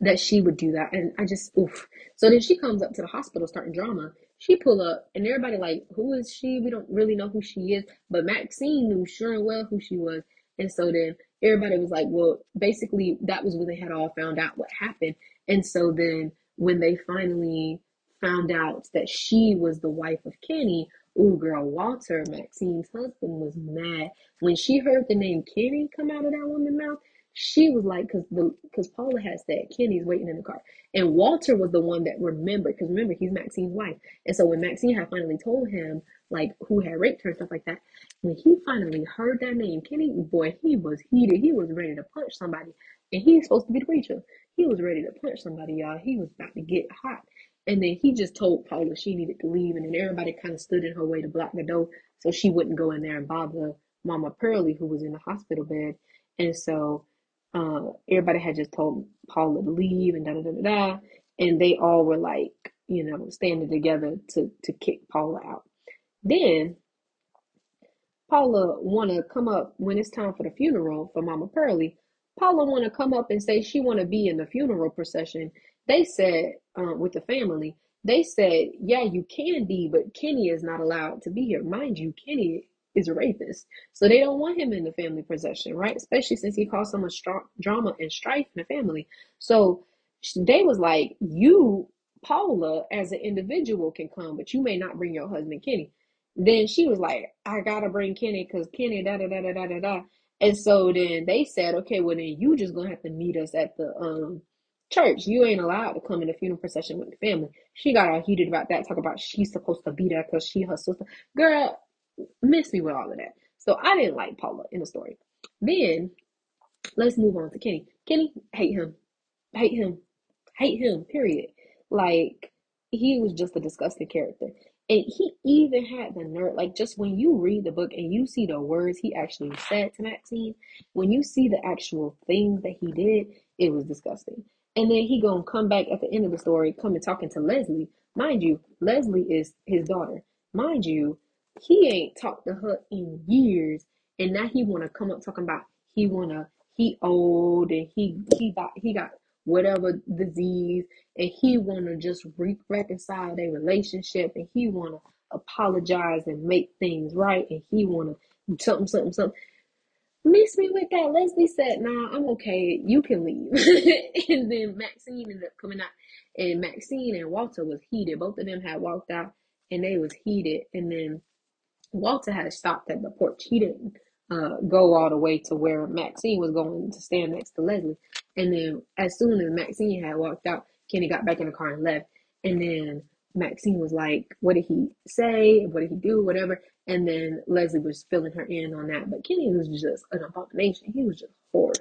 that she would do that. And I just, oof. So then she comes up to the hospital starting drama. She pull up, and everybody like, who is she? We don't really know who she is. But Maxine knew sure and well who she was. And so then everybody was like, well, basically, that was when they had all found out what happened. And so then when they finally found out that she was the wife of Kenny, ooh, girl, Walter, Maxine's husband, was mad. When she heard the name Kenny come out of that woman's mouth, she was like, because because Paula had said Kenny's waiting in the car. And Walter was the one that remembered, because remember, he's Maxine's wife. And so when Maxine had finally told him, like, who had raped her and stuff like that, when he finally heard that name, Kenny, boy, he was heated. He was ready to punch somebody. And he's supposed to be the preacher. He was ready to punch somebody, y'all. He was about to get hot. And then he just told Paula she needed to leave. And then everybody kind of stood in her way to block the door so she wouldn't go in there and bother Mama Pearly, who was in the hospital bed. And so uh, everybody had just told Paula to leave and da da da da. And they all were like, you know, standing together to, to kick Paula out. Then Paula want to come up when it's time for the funeral for Mama Pearly. Paula want to come up and say she want to be in the funeral procession. They said, uh, with the family, they said, yeah, you can be, but Kenny is not allowed to be here. Mind you, Kenny is a rapist. So they don't want him in the family possession, right? Especially since he caused so much stra- drama and strife in the family. So they was like, you, Paula, as an individual can come, but you may not bring your husband, Kenny. Then she was like, I gotta bring Kenny because Kenny da da da da da da. And so then they said, okay, well then you just gonna have to meet us at the um church. You ain't allowed to come in the funeral procession with the family. She got all heated about that. Talk about she's supposed to be there because she her sister. Girl, miss me with all of that. So I didn't like Paula in the story. Then let's move on to Kenny. Kenny, hate him, hate him, hate him. Period. Like, he was just a disgusting character. And he even had the nerve, like, just when you read the book and you see the words he actually said to Maxine, when you see the actual things that he did, it was disgusting. And then he gonna come back at the end of the story, coming talking to Leslie. Mind you, Leslie is his daughter. Mind you, he ain't talked to her in years, and now he wanna come up talking about he wanna he old and he he got he got whatever disease, and he want to just re- reconcile their relationship, and he want to apologize and make things right, and he want to something, something, something. Miss me with that. Leslie said, nah, I'm okay. You can leave. And then Maxine ended up coming out, and Maxine and Walter was heated. Both of them had walked out, and they was heated, and then Walter had stopped at the porch. He didn't uh, go all the way to where Maxine was going to stand next to Leslie. And then as soon as Maxine had walked out, Kenny got back in the car and left. And then Maxine was like, what did he say? What did he do? Whatever. And then Leslie was filling her in on that. But Kenny was just an abomination. He was just horrid.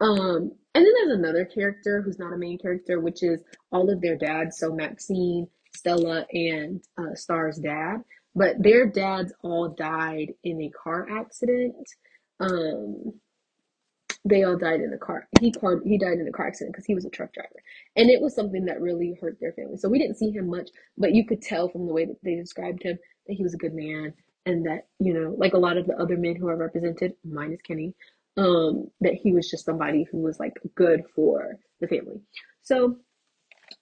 Um, and then there's another character who's not a main character, which is all of their dads. So Maxine, Stella, and uh, Star's dad. But their dads all died in a car accident. Um... They all died in the car. He car he died in a car accident because he was a truck driver, and it was something that really hurt their family. So we didn't see him much, but you could tell from the way that they described him that he was a good man, and that, you know, like a lot of the other men who are represented, minus Kenny, um, that he was just somebody who was like good for the family. So,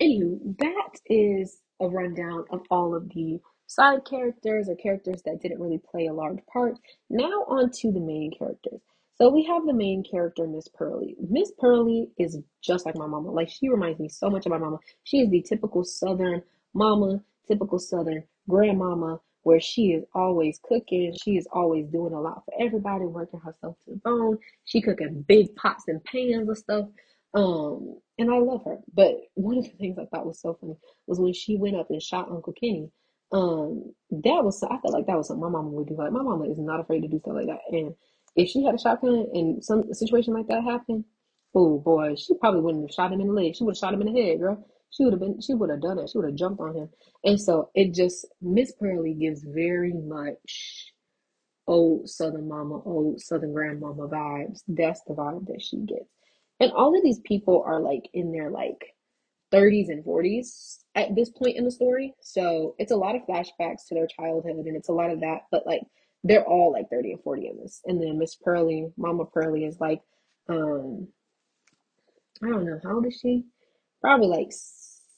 anywho, that is a rundown of all of the side characters or characters that didn't really play a large part. Now on to the main characters. So we have the main character, Miss Pearly. Miss Pearly is just like my mama. Like, she reminds me so much of my mama. She is the typical Southern mama, typical Southern grandmama, where she is always cooking. She is always doing a lot for everybody, working herself to the bone. She cooking big pots and pans of stuff. Um, and I love her. But one of the things I thought was so funny was when she went up and shot Uncle Kenny. Um, that was, I felt like that was something my mama would do. Like, my mama is not afraid to do stuff like that. And if she had a shotgun and some situation like that happened, oh boy, she probably wouldn't have shot him in the leg. She would have shot him in the head, girl. She would have been, she would have done it. She would have jumped on him. And so it just, Miss Pearly gives very much old Southern mama, old Southern grandmama vibes. That's the vibe that she gets. And all of these people are like in their like thirties and forties at this point in the story. So it's a lot of flashbacks to their childhood, and it's a lot of that, but like, they're all like thirty and forty in this. And then Miss Pearly, Mama Pearly is like, um, I don't know, how old is she? Probably like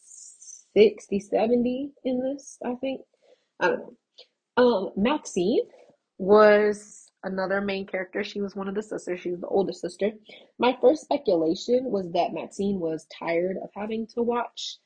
sixty, seventy in this, I think. I don't know. Um, Maxine was another main character. She was one of the sisters. She was the older sister. My first speculation was that Maxine was tired of having to watch,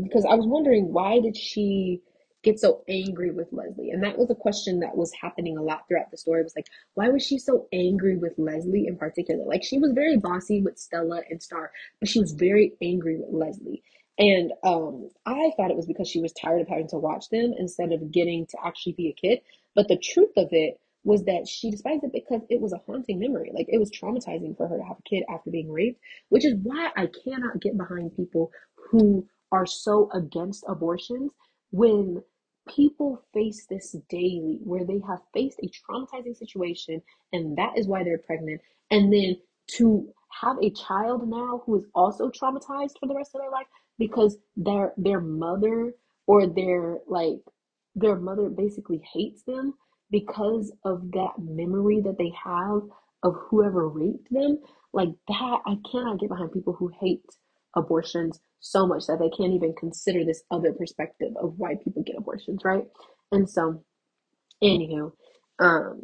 because I was wondering, why did she get so angry with Leslie? And that was a question that was happening a lot throughout the story. It was like, why was she so angry with Leslie in particular? Like, she was very bossy with Stella and Star, but she was very angry with Leslie. And um, I thought it was because she was tired of having to watch them instead of getting to actually be a kid. But the truth of it was that she despised it because it was a haunting memory. Like, it was traumatizing for her to have a kid after being raped, which is why I cannot get behind people who are so against abortions when people face this daily, where they have faced a traumatizing situation, and that is why they're pregnant. And then to have a child now who is also traumatized for the rest of their life because their their mother or their like their mother basically hates them because of that memory that they have of whoever raped them. Like, that, I cannot get behind people who hate abortions so much that they can't even consider this other perspective of why people get abortions, right? And so, anywho, um,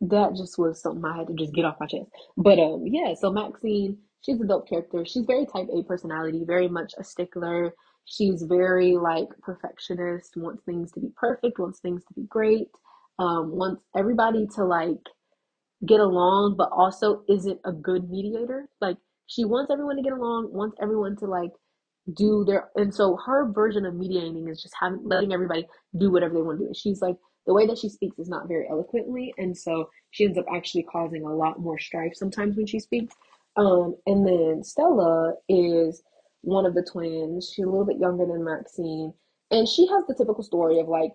that just was something I had to just get off my chest. But um, yeah, so Maxine, she's a dope character. She's very type A personality, very much a stickler. She's very like perfectionist, wants things to be perfect, wants things to be great, um, wants everybody to like get along, but also isn't a good mediator. Like she wants everyone to get along, wants everyone to like do their, and so her version of mediating is just having, letting everybody do whatever they want to do. She's like, the way that she speaks is not very eloquently, and so she ends up actually causing a lot more strife sometimes when she speaks. Um, and then Stella is one of the twins. She's a little bit younger than Maxine, and she has the typical story of like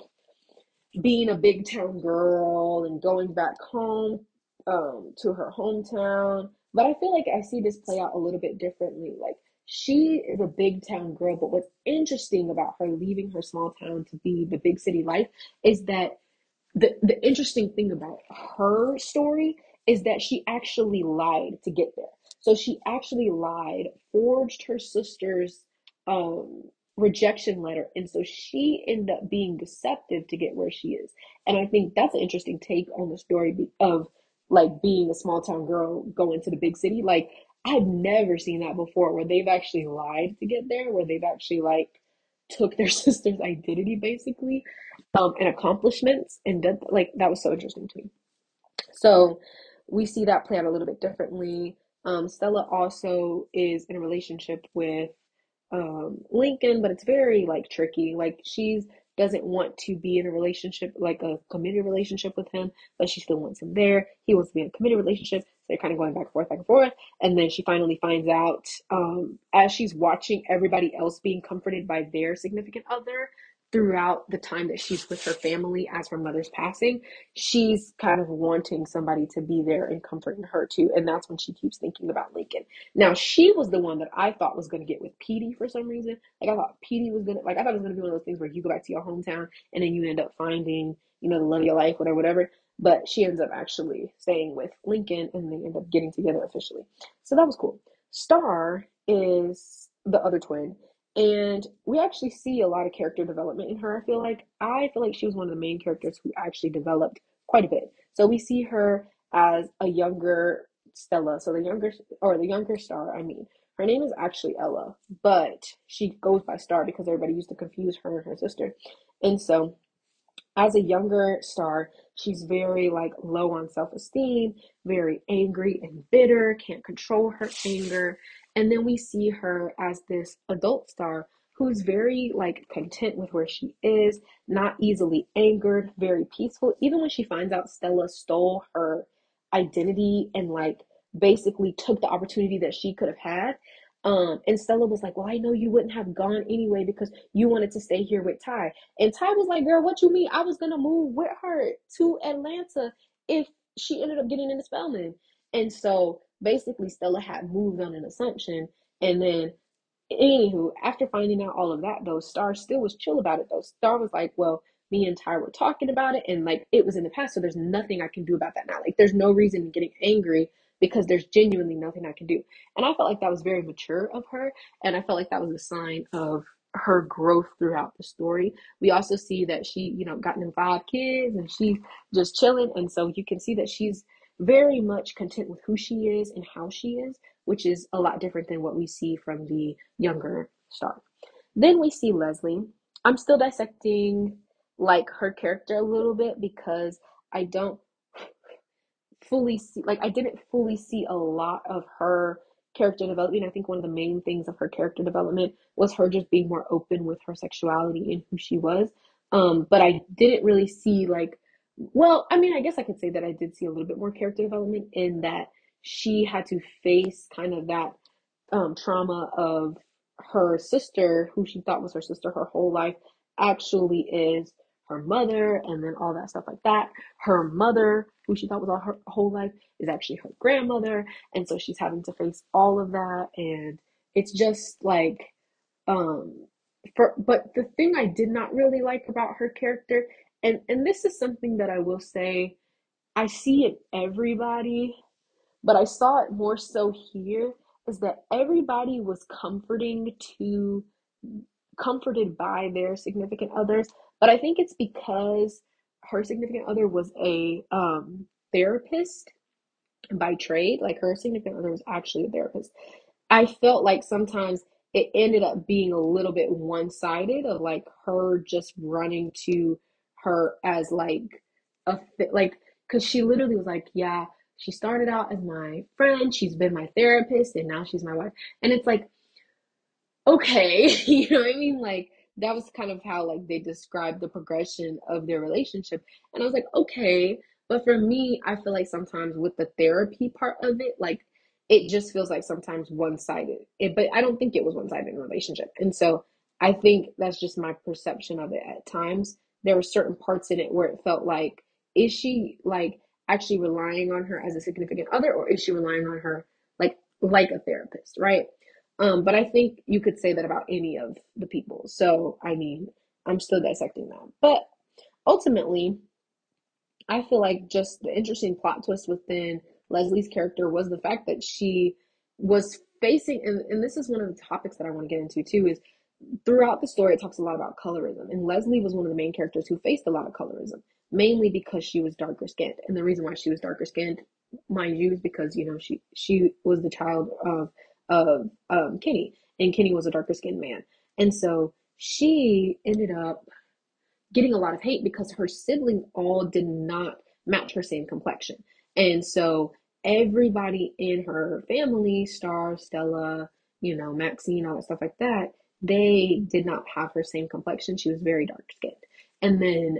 being a big town girl and going back home um, to her hometown. But I feel like I see this play out a little bit differently. Like, she is a big town girl, but what's interesting about her leaving her small town to be the big city life is that the, the interesting thing about her story is that she actually lied to get there. So she actually lied, forged her sister's um, rejection letter. And so she ended up being deceptive to get where she is. And I think that's an interesting take on the story of like being a small town girl going to the big city. Like, I've never seen that before, where they've actually lied to get there, where they've actually like took their sister's identity basically, um, and accomplishments, and did, like, that was so interesting to me. So we see that play out a little bit differently. Um, Stella also is in a relationship with um, Lincoln, but it's very like tricky. Like, she's doesn't want to be in a relationship, like a committed relationship with him, but she still wants him there. He wants to be in a committed relationship. So they're kind of going back and forth, back and forth. And then she finally finds out, um, as she's watching everybody else being comforted by their significant other throughout the time that she's with her family as her mother's passing, she's kind of wanting somebody to be there and comforting her too. And that's when she keeps thinking about Lincoln. Now, she was the one that I thought was going to get with Petey for some reason. Like, I thought Petey was going to, like, I thought it was going to be one of those things where you go back to your hometown and then you end up finding, you know, the love of your life, whatever, whatever. But she ends up actually staying with Lincoln, and they end up getting together officially. So that was cool. Star is the other twin, and we actually see a lot of character development in her. I feel like I feel like she was one of the main characters who actually developed quite a bit. So we see her as a younger Stella, so the younger or the younger Star. I mean, her name is actually Ella, but she goes by Star because everybody used to confuse her and her sister. And so, as a younger Star, she's very like low on self-esteem, very angry and bitter, can't control her anger. And then we see her as this adult Star who's very like content with where she is, not easily angered, very peaceful. Even when she finds out Stella stole her identity and like basically took the opportunity that she could have had, Um, and Stella was like, well, I know you wouldn't have gone anyway because you wanted to stay here with Ty. And Ty was like, girl, what you mean? I was going to move with her to Atlanta if she ended up getting into Spelman. And so basically Stella had moved on an assumption. And then anywho, after finding out all of that, though, Star still was chill about it, though. Star was like, well, me and Ty were talking about it, and like it was in the past, so there's nothing I can do about that now. Like, there's no reason in getting angry, because there's genuinely nothing I can do. And I felt like that was very mature of her, and I felt like that was a sign of her growth throughout the story. We also see that she, you know, gotten five kids, and she's just chilling, and so you can see that she's very much content with who she is and how she is, which is a lot different than what we see from the younger Star. Then we see Leslie. I'm still dissecting, like, her character a little bit, because I don't fully see, like, I didn't fully see a lot of her character development. I think one of the main things of her character development was her just being more open with her sexuality and who she was. Um, but I didn't really see, like, well, I mean, I guess I could say that I did see a little bit more character development, in that she had to face kind of that um, trauma of her sister, who she thought was her sister her whole life, actually is her mother, and then all that stuff like that. Her mother, who she thought was all her whole life, is actually her grandmother, and so she's having to face all of that. And it's just like, um, for, but the thing I did not really like about her character, and, and this is something that I will say, I see it everybody, but I saw it more so here, is that everybody was comforting to, comforted by their significant others, but I think it's because her significant other was a um, therapist by trade. Like, her significant other was actually a therapist. I felt like sometimes it ended up being a little bit one-sided of like her just running to her as like a fit, like, because she literally was like, yeah, she started out as my friend, she's been my therapist, and now she's my wife. And it's like, okay, you know what I mean? Like, that was kind of how like they described the progression of their relationship. And I was like, okay. But for me, I feel like sometimes with the therapy part of it, like, it just feels like sometimes one-sided. It, but I don't think it was one-sided in a relationship. And so I think that's just my perception of it at times. There were certain parts in it where it felt like, is she like actually relying on her as a significant other, or is she relying on her like like a therapist, right? Um, but I think you could say that about any of the people. So, I mean, I'm still dissecting that. But ultimately, I feel like just the interesting plot twist within Leslie's character was the fact that she was facing, and, and this is one of the topics that I want to get into too, is throughout the story, it talks a lot about colorism. And Leslie was one of the main characters who faced a lot of colorism, mainly because she was darker skinned. And the reason why she was darker skinned, mind you, is because, you know, she, she was the child of, of um, Kenny, and Kenny was a darker skinned man. And so she ended up getting a lot of hate because her siblings all did not match her same complexion. And so everybody in her family, Star, Stella, you know, Maxine, all that stuff like that, they did not have her same complexion. She was very dark skinned. And then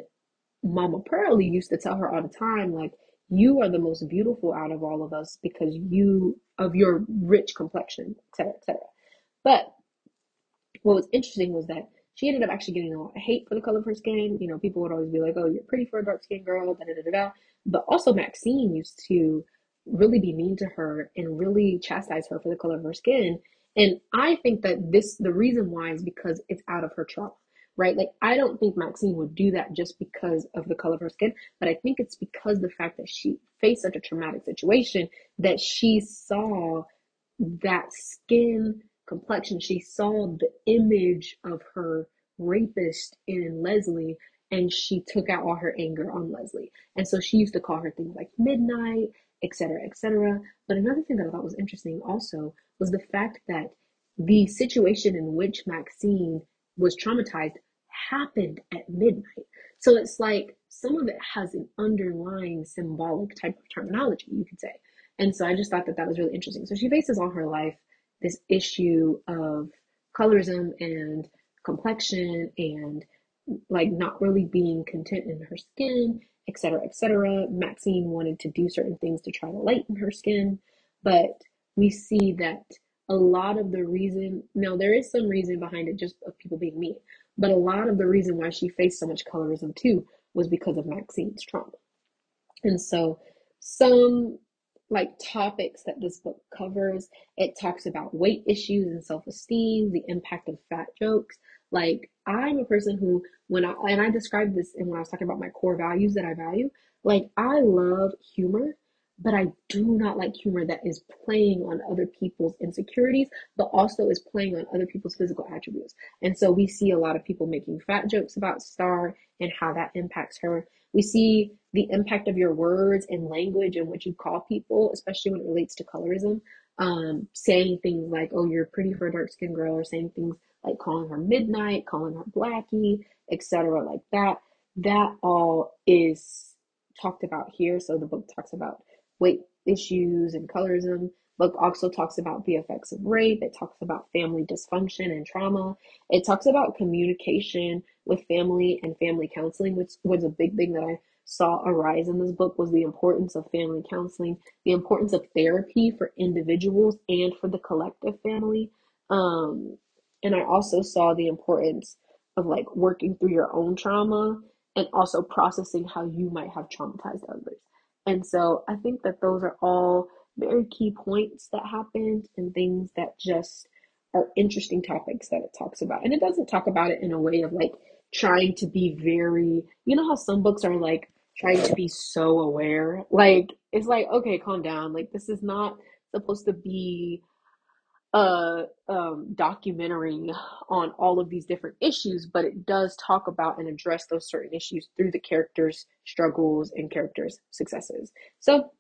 Mama Pearly used to tell her all the time, like, you are the most beautiful out of all of us because you, of your rich complexion, et cetera, et cetera. But what was interesting was that she ended up actually getting a lot of hate for the color of her skin. You know, people would always be like, oh, you're pretty for a dark skinned girl, da da da da. But also Maxine used to really be mean to her and really chastise her for the color of her skin. And I think that this, the reason why is because it's out of her trauma, right? Like, I don't think Maxine would do that just because of the color of her skin, but I think it's because the fact that she faced such a traumatic situation that she saw that skin complexion, she saw the image of her rapist in Leslie, and she took out all her anger on Leslie. And so she used to call her things like midnight, et cetera, et cetera. But another thing that I thought was interesting also was the fact that the situation in which Maxine was traumatized happened at midnight. So it's like some of it has an underlying symbolic type of terminology, you could say. And so I just thought that that was really interesting. So she faces all her life this issue of colorism and complexion and like not really being content in her skin, et cetera, et cetera. Maxine wanted to do certain things to try to lighten her skin, but we see that a lot of the reason, now there is some reason behind it just of people being mean, but a lot of the reason why she faced so much colorism too was because of Maxine's trauma. And so some like topics that this book covers, it talks about weight issues and self-esteem, the impact of fat jokes. Like, I'm a person who, when I, and I described this in when I was talking about my core values that I value, like, I love humor, but I do not like humor that is playing on other people's insecurities, but also is playing on other people's physical attributes. And so we see a lot of people making fat jokes about Star and how that impacts her. We see the impact of your words and language and what you call people, especially when it relates to colorism, um, saying things like, oh, you're pretty for a dark-skinned girl, or saying things like calling her midnight, calling her blackie, et cetera, like that. That all is talked about here. So the book talks about weight issues and colorism. Book also talks about the effects of rape. It talks about family dysfunction and trauma. It talks about communication with family and family counseling, which was a big thing that I saw arise in this book, was the importance of family counseling, the importance of therapy for individuals and for the collective family. Um, and I also saw the importance of like working through your own trauma and also processing how you might have traumatized others. And so I think that those are all very key points that happened and things that just are interesting topics that it talks about. And it doesn't talk about it in a way of like trying to be very, you know how some books are like trying to be so aware, like it's like, okay, calm down. Like, this is not supposed to be a um, documentary on all of these different issues, but it does talk about and address those certain issues through the characters' struggles and characters' successes. So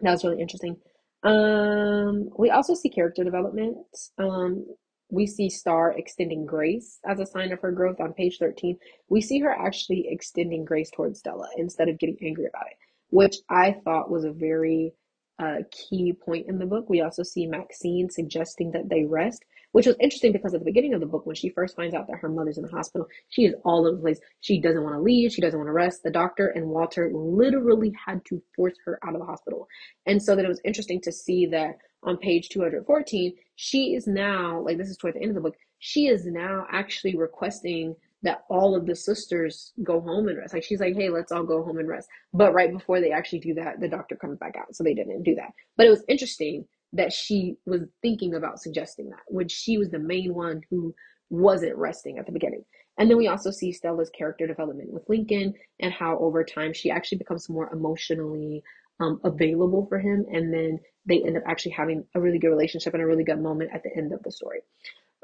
that was really interesting. Um, we also see character development. Um, we see Star extending grace as a sign of her growth on page thirteen. We see her actually extending grace towards Stella instead of getting angry about it, which I thought was a very uh, key point in the book. We also see Maxine suggesting that they rest, which was interesting because at the beginning of the book, when she first finds out that her mother's in the hospital, she is all over the place. She doesn't want to leave. She doesn't want to rest. The doctor and Walter literally had to force her out of the hospital. And so then it was interesting to see that on page two hundred fourteen, she is now, like this is toward the end of the book, she is now actually requesting that all of the sisters go home and rest. Like she's like, hey, let's all go home and rest. But right before they actually do that, the doctor comes back out. So they didn't do that. But it was interesting that she was thinking about suggesting that when she was the main one who wasn't resting at the beginning. And then we also see Stella's character development with Lincoln and how over time she actually becomes more emotionally um, available for him. And then they end up actually having a really good relationship and a really good moment at the end of the story.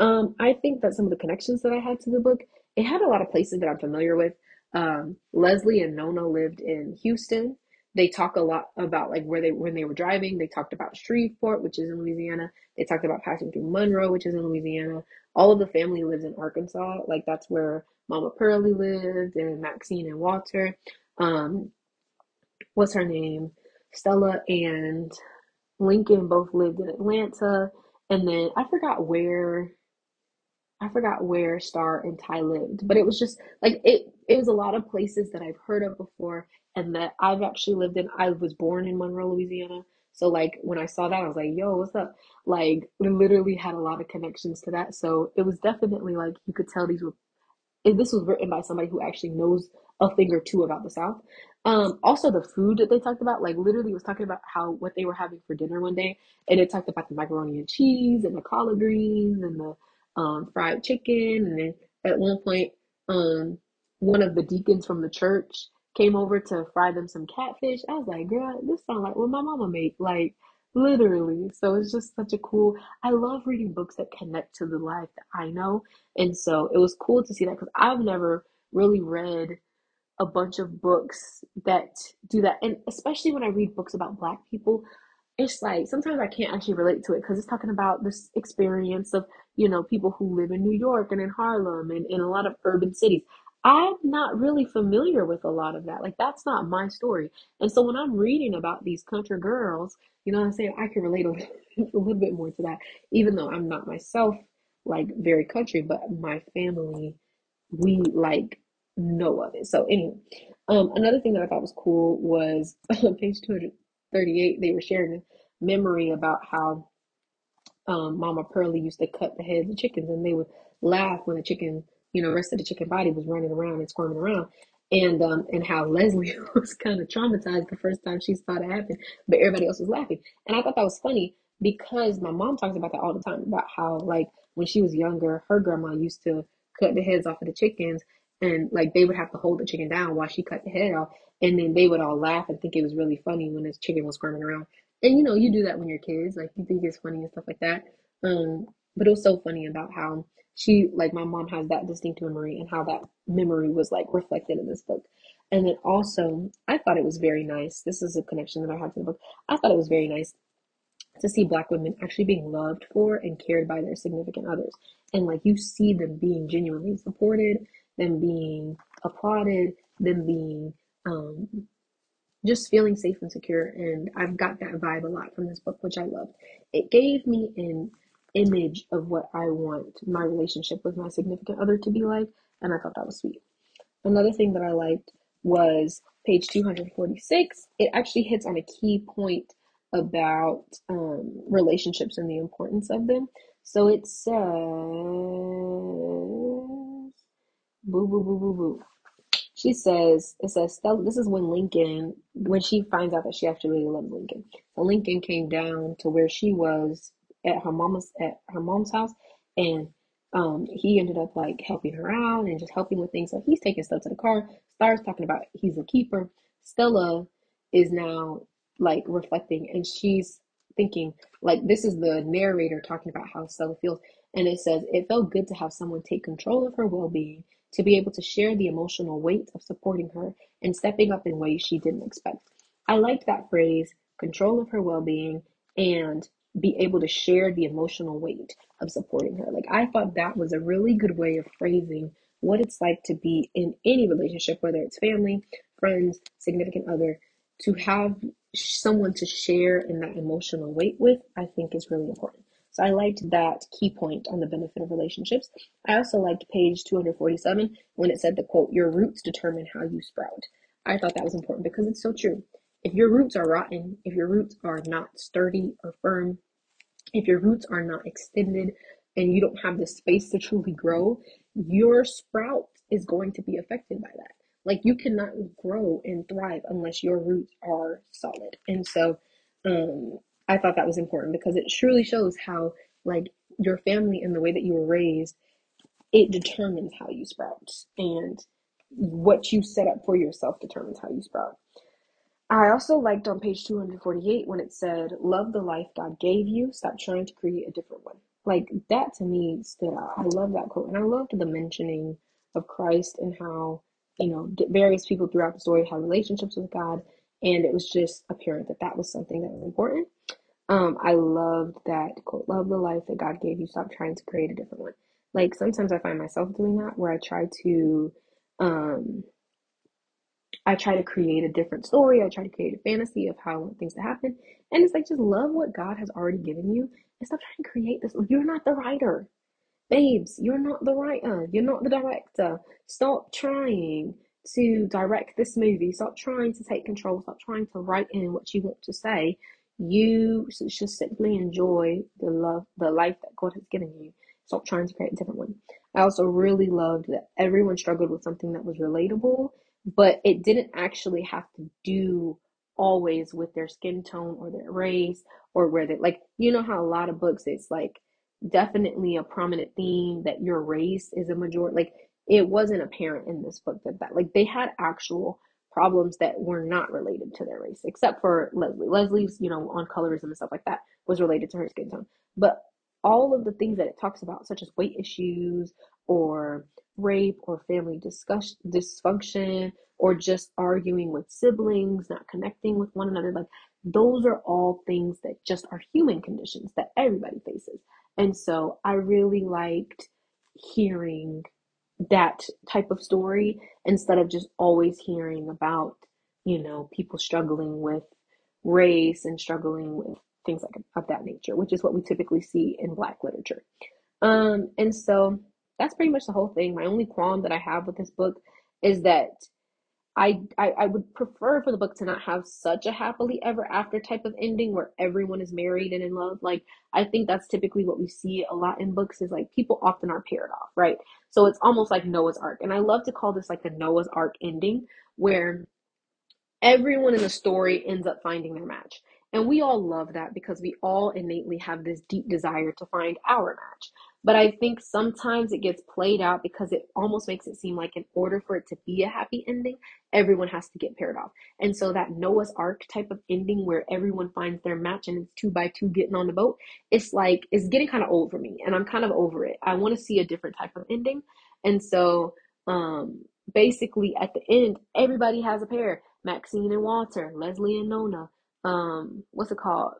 Um, I think that some of the connections that I had to the book, it had a lot of places that I'm familiar with. Um, Leslie and Nona lived in Houston. They talk a lot about like where they, when they were driving, they talked about Shreveport, which is in Louisiana. They talked about passing through Monroe, which is in Louisiana. All of the family lives in Arkansas. Like that's where Mama Pearly lived and Maxine and Walter. Um, what's her name? Stella and Lincoln both lived in Atlanta. And then I forgot where, I forgot where Star and Ty lived, but it was just like, it, it was a lot of places that I've heard of before and that I've actually lived in. I was born in Monroe, Louisiana. So like when I saw that, I was like, yo, what's up? Like we literally had a lot of connections to that. So it was definitely like, you could tell these were, this was written by somebody who actually knows a thing or two about the South. Um, also the food that they talked about, like literally was talking about how, what they were having for dinner one day. And it talked about the macaroni and cheese and the collard greens and the um, fried chicken. And then at one point, um, one of the deacons from the church came over to fry them some catfish. I was like, girl, this sounds like what my mama made, like literally. So it's just such a cool, I love reading books that connect to the life that I know. And so it was cool to see that because I've never really read a bunch of books that do that. And especially when I read books about Black people, it's like, sometimes I can't actually relate to it because it's talking about this experience of, you know, people who live in New York and in Harlem and in a lot of urban cities. I'm not really familiar with a lot of that. Like that's not my story. And so when I'm reading about these country girls, you know what I'm saying? I can relate a little, a little bit more to that, even though I'm not myself like very country, but my family, we like know of it. So anyway, um, another thing that I thought was cool was on page two hundred thirty-eight, they were sharing a memory about how um, Mama Pearly used to cut the heads of chickens and they would laugh when the chicken, you know, rest of the chicken body was running around and squirming around, and um, and how Leslie was kind of traumatized the first time she saw that happen, but everybody else was laughing. And I thought that was funny because my mom talks about that all the time, about how like when she was younger, her grandma used to cut the heads off of the chickens, and like they would have to hold the chicken down while she cut the head off, and then they would all laugh and think it was really funny when this chicken was squirming around. And you know, you do that when you're kids, like you think it's funny and stuff like that. Um, but it was so funny about how she, like my mom has that distinct memory and how that memory was like reflected in this book. And then also, I thought it was very nice. This is a connection that I have to the book. I thought it was very nice to see Black women actually being loved for and cared by their significant others. And like you see them being genuinely supported, them being applauded, them being um, just feeling safe and secure. And I've got that vibe a lot from this book, which I loved. It gave me an image of what I want my relationship with my significant other to be like, and I thought that was sweet. Another thing that I liked was page two hundred forty-six. It actually hits on a key point about um, relationships and the importance of them. So it says, boo, boo, boo, boo, boo. She says, it says, Stella, this is when Lincoln, when she finds out that she actually really loved Lincoln. So Lincoln came down to where she was at her mama's at her mom's house, and um he ended up like helping her out and just helping with things. So he's taking stuff to the car. Star's talking about he's a keeper. Stella is now like reflecting, and she's thinking, like, this is the narrator talking about how Stella feels. And it says, it felt good to have someone take control of her well-being, to be able to share the emotional weight of supporting her and stepping up in ways she didn't expect. I liked that phrase, control of her well-being, and be able to share the emotional weight of supporting her. Like, I thought that was a really good way of phrasing what it's like to be in any relationship, whether it's family, friends, significant other, to have someone to share in that emotional weight with, I think is really important. So I liked that key point on the benefit of relationships. I also liked page two forty-seven when it said the quote, your roots determine how you sprout. I thought that was important because it's so true. If your roots are rotten, if your roots are not sturdy or firm, if your roots are not extended and you don't have the space to truly grow, your sprout is going to be affected by that. Like, you cannot grow and thrive unless your roots are solid. And so um, I thought that was important because it truly shows how, like, your family and the way that you were raised, it determines how you sprout, and what you set up for yourself determines how you sprout. I also liked on page two forty-eight when it said, love the life God gave you, stop trying to create a different one. Like, that to me stood out. I love that quote. And I loved the mentioning of Christ and how, you know, various people throughout the story had relationships with God. And it was just apparent that that was something that was important. Um, I loved that quote, love the life that God gave you, stop trying to create a different one. Like, sometimes I find myself doing that where I try to... Um, I try to create a different story. I try to create a fantasy of how I want things to happen. And it's like, just love what God has already given you and stop trying to create this. You're not the writer. Babes, you're not the writer. You're not the director. Stop trying to direct this movie. Stop trying to take control. Stop trying to write in what you want to say. You should simply enjoy the love, the life that God has given you. Stop trying to create a different one. I also really loved that everyone struggled with something that was relatable, but it didn't actually have to do always with their skin tone or their race or where they, like, you know how a lot of books, it's like definitely a prominent theme that your race is a majority. Like, it wasn't apparent in this book that that, like, they had actual problems that were not related to their race, except for Leslie. Leslie's, you know, on colorism and stuff like that was related to her skin tone. But all of the things that it talks about, such as weight issues or rape or family discuss- dysfunction or just arguing with siblings, not connecting with one another, like, those are all things that just are human conditions that everybody faces. And so I really liked hearing that type of story instead of just always hearing about, you know, people struggling with race and struggling with things like of that nature, which is what we typically see in Black literature. Um, and so that's pretty much the whole thing. My only qualm that I have with this book is that I, I I would prefer for the book to not have such a happily ever after type of ending where everyone is married and in love. Like, I think that's typically what we see a lot in books, is like people often are paired off, right? So it's almost like Noah's Ark. And I love to call this like the Noah's Ark ending, where everyone in the story ends up finding their match. And we all love that because we all innately have this deep desire to find our match. But I think sometimes it gets played out because it almost makes it seem like in order for it to be a happy ending, everyone has to get paired off. And so that Noah's Ark type of ending where everyone finds their match and it's two by two getting on the boat, it's like, it's getting kind of old for me and I'm kind of over it. I want to see a different type of ending. And so um, basically at the end, everybody has a pair, Maxine and Walter, Leslie and Nona. Um, what's it called?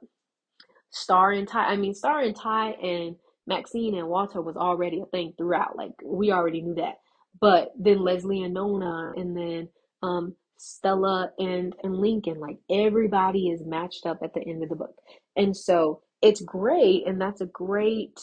Star and Ty. I mean, Star and Ty and Maxine and Walter was already a thing throughout. Like, we already knew that. But then Leslie and Nona, and then um, Stella and, and Lincoln, like, everybody is matched up at the end of the book. And so it's great. And that's a great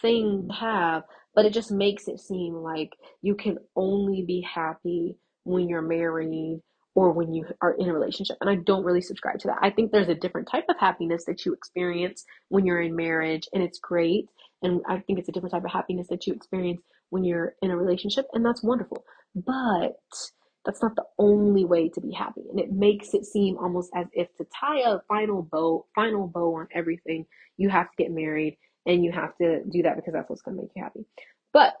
thing to have, but it just makes it seem like you can only be happy when you're married or when you are in a relationship. And I don't really subscribe to that. I think there's a different type of happiness that you experience when you're in marriage, and it's great. And I think it's a different type of happiness that you experience when you're in a relationship, and that's wonderful. But that's not the only way to be happy. And it makes it seem almost as if to tie a final bow, final bow on everything, you have to get married and you have to do that because that's what's gonna make you happy. But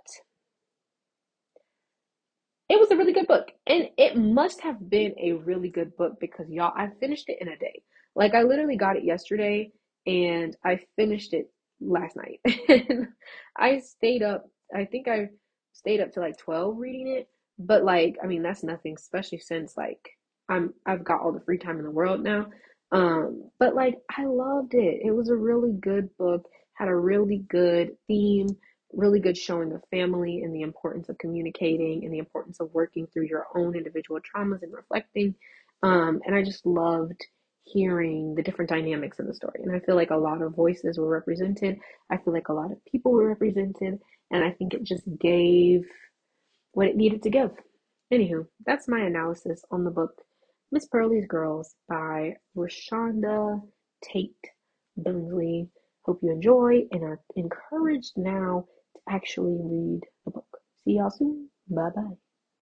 it was a really good book, and it must have been a really good book because, y'all, I finished it in a day. Like, I literally got it yesterday and I finished it last night. And I stayed up, I think I stayed up to like twelve reading it, but like, I mean, that's nothing, especially since like I'm, I've got all the free time in the world now. Um, but like, I loved it. It was a really good book, had a really good theme, really good showing of family and the importance of communicating and the importance of working through your own individual traumas and reflecting. Um, and I just loved hearing the different dynamics in the story. And I feel like a lot of voices were represented. I feel like a lot of people were represented. And I think it just gave what it needed to give. Anywho, that's my analysis on the book, Miss Pearly's Girls by ReShonda Tate Billingsley. Hope you enjoy and are encouraged now to actually read the book. See y'all soon. Bye-bye.